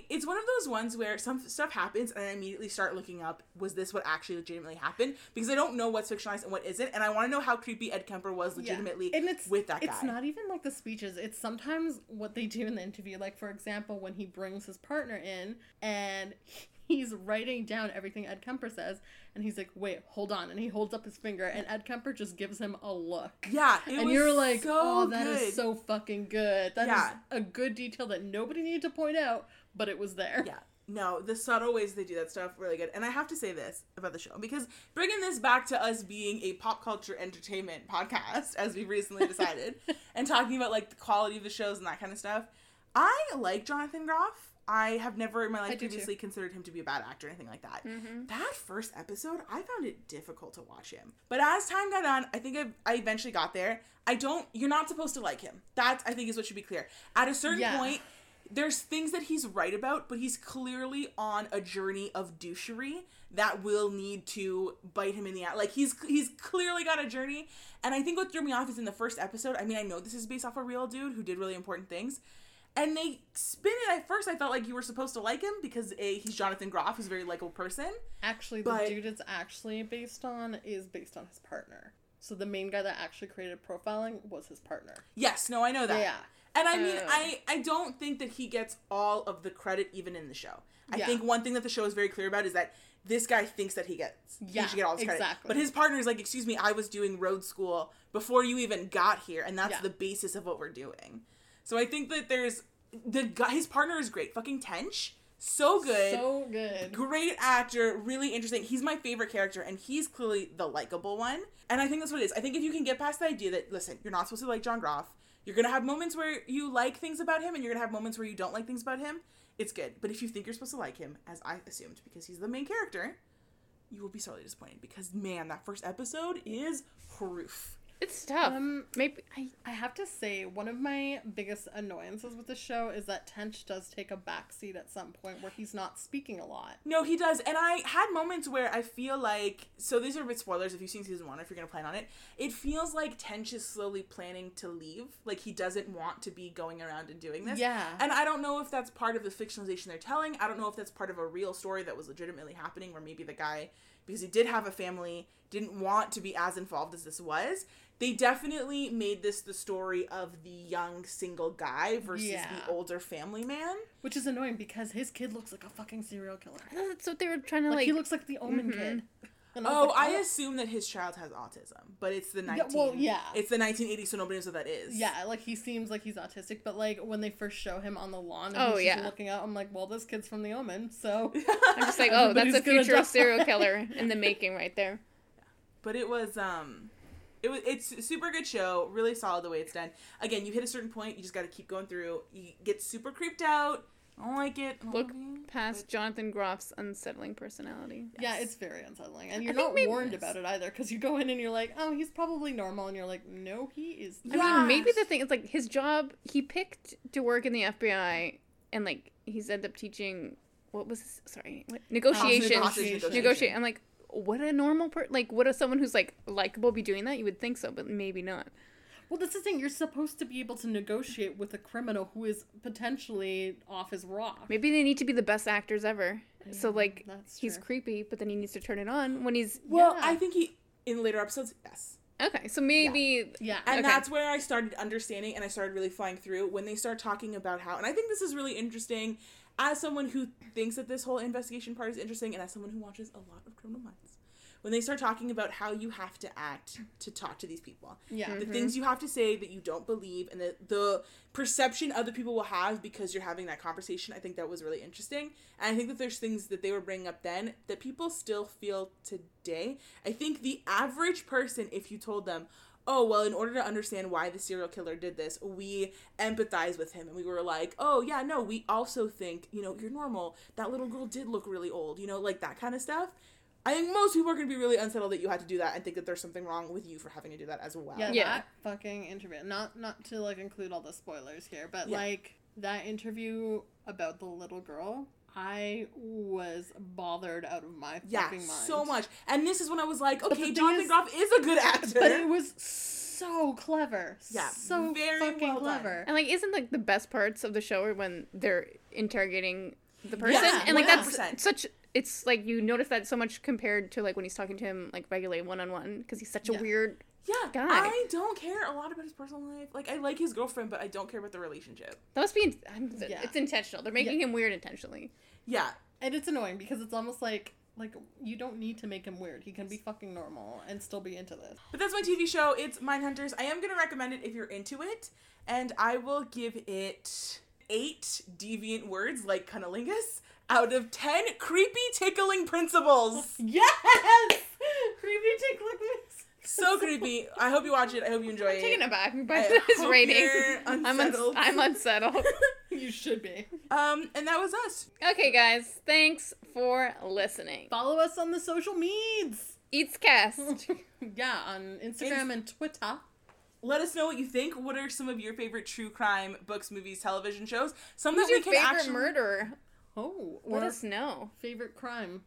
it's one of those ones where some stuff happens and I immediately start looking up, was this what actually legitimately happened? Because I don't know what's fictionalized and what isn't, and I want to know how creepy Ed Kemper was legitimately with that guy. It's not even like the speeches. It's sometimes what they do in the interview. Like for example, when he brings his partner in and he's writing down everything Ed Kemper says, and he's like, wait, hold on. And he holds up his finger, and Ed Kemper just gives him a look. Yeah, and you're like, so that is so fucking good. That is a good detail that nobody needed to point out, but it was there. Yeah. No, the subtle ways they do that stuff, really good. And I have to say this about the show, because bringing this back to us being a pop culture entertainment podcast, as we recently decided, and talking about, like, the quality of the shows and that kind of stuff, I like Jonathan Groff. I have never in my life previously considered him to be a bad actor or anything like that. Mm-hmm. That first episode, I found it difficult to watch him. But as time got on, I think I eventually got there. You're not supposed to like him. That, I think, is what should be clear. At a certain point, there's things that he's right about, but he's clearly on a journey of douchery that will need to bite him in the ass. Like, he's clearly got a journey. And I think what threw me off is in the first episode, I mean, I know this is based off a real dude who did really important things, and they spin it. At first, I felt like you were supposed to like him because he's Jonathan Groff, who's a very likable person. Actually, the dude it's actually based on his partner. So the main guy that actually created profiling was his partner. Yes, no, I know that. Yeah. And I mean, I don't think that he gets all of the credit even in the show. I think one thing that the show is very clear about is that this guy thinks that he should get all this credit. Exactly. But his partner is like, excuse me, I was doing road school before you even got here, and that's the basis of what we're doing. So I think that there's the guy, his partner is great. Fucking Tench. So good. Great actor. Really interesting. He's my favorite character, and he's clearly the likable one. And I think that's what it is. I think if you can get past the idea that, listen, you're not supposed to like John Groff. You're going to have moments where you like things about him, and you're going to have moments where you don't like things about him. It's good. But if you think you're supposed to like him, as I assumed, because he's the main character, you will be sorely disappointed. Because, man, that first episode is proof. It's tough. Maybe I have to say, one of my biggest annoyances with the show is that Tench does take a backseat at some point where he's not speaking a lot. No, he does. And I had moments where I feel like, so these are a bit spoilers if you've seen season one, if you're going to plan on it. It feels like Tench is slowly planning to leave. Like, he doesn't want to be going around and doing this. Yeah. And I don't know if that's part of the fictionalization they're telling. I don't know if that's part of a real story that was legitimately happening, where maybe the guy, because he did have a family, didn't want to be as involved as this was. They definitely made this the story of the young single guy versus the older family man. Which is annoying because his kid looks like a fucking serial killer. That's what they were trying to like. He looks like the Omen kid. And I assume that his child has autism, but it's the 1980s, so nobody knows what that is. Yeah, like he seems like he's autistic, but like when they first show him on the lawn and he's just looking out, I'm like, well, this kid's from the Omen, so. I'm just like, oh, that's a future serial killer in the making right there. Yeah. But it was, It's a super good show, really solid the way it's done. Again, you hit a certain point, you just got to keep going through. You get super creeped out. I don't like it. Look past Jonathan Groff's unsettling personality. Yes. Yeah, it's very unsettling. And you're not warned about it either, because you go in and you're like, oh, he's probably normal. And you're like, no, he is not. I mean, maybe the thing is, like, his job, he picked to work in the FBI, and, like, he's ended up teaching, negotiations. Negotiation. I'm like, would a normal person, like, would someone who's, like, likable be doing that? You would think so, but maybe not. Well, that's the thing. You're supposed to be able to negotiate with a criminal who is potentially off his rock. Maybe they need to be the best actors ever. Yeah, so, like, he's creepy, but then he needs to turn it on when he's... Well, I think in later episodes, yes. Okay, so maybe... Yeah. And that's where I started understanding, and I started really flying through, when they start talking about how... And I think this is really interesting, as someone who thinks that this whole investigation part is interesting, and as someone who watches a lot of Criminal Minds, when they start talking about how you have to act to talk to these people. Yeah. Mm-hmm. The things you have to say that you don't believe, and the perception other people will have because you're having that conversation, I think that was really interesting. And I think that there's things that they were bringing up then that people still feel today. I think the average person, if you told them, oh, well, in order to understand why the serial killer did this, we empathize with him. And we were like, oh, yeah, no, we also think, you know, you're normal. That little girl did look really old, you know, like that kind of stuff. I think most people are going to be really unsettled that you had to do that and think that there's something wrong with you for having to do that as well. Yeah, yeah. That fucking interview. Not to, like, include all the spoilers here, but, yeah. Like, that interview about the little girl... I was bothered out of my fucking mind. So much. And this is when I was like, okay, Jonathan Groff is a good actor. But it was so clever. Yeah. So very fucking well clever. Done. And, like, isn't, like, the best parts of the show are when they're interrogating the person? Yeah, and, like, 100%. That's such... It's, like, you notice that so much compared to, like, when he's talking to him, like, regularly one-on-one. Because he's such a weird... Yeah, guy. I don't care a lot about his personal life. Like, I like his girlfriend, but I don't care about the relationship. That must be... It's intentional. They're making him weird intentionally. Yeah. And it's annoying because it's almost like, you don't need to make him weird. He can be fucking normal and still be into this. But that's my TV show. It's Mindhunters. I am going to recommend it if you're into it. And I will give it 8 deviant words, like cunnilingus, out of 10 creepy tickling principles. Yes! Creepy tickling principles. So creepy. I hope you watch it. I hope you enjoy it. I'm taken aback by this rating. I'm unsettled. You should be. And that was us. Okay, guys. Thanks for listening. Follow us on the social meds. Eatscast. Yeah, on Instagram and Twitter. Let us know what you think. What are some of your favorite true crime books, movies, television shows? Who's your favorite murderer? Oh, let us know. Favorite crime.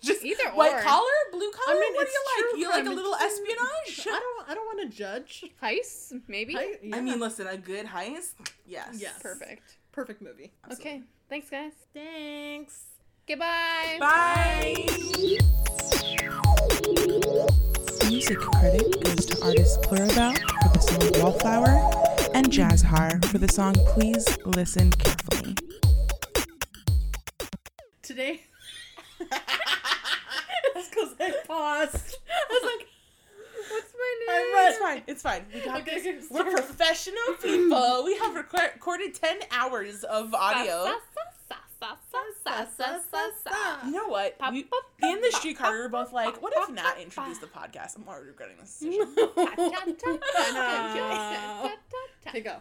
Just either white collar, blue collar. I mean, what do you like? You like a little espionage? I don't want to judge. Heists, maybe. Yeah. I mean, listen, a good heist. Yes. Perfect movie. Absolutely. Okay. Thanks, guys. Thanks. Goodbye. Bye. Music credit goes to artist Pluribel for the song Wallflower and Jazzhar for the song Please Listen Carefully. Today. That's because I paused. I was like, what's my name? It's fine. We got this. We're professional people. We have recorded 10 hours of audio. You know what? Me and the Street Carter were both like, what if Nat introduced the podcast? I'm already regretting this decision. Here you go.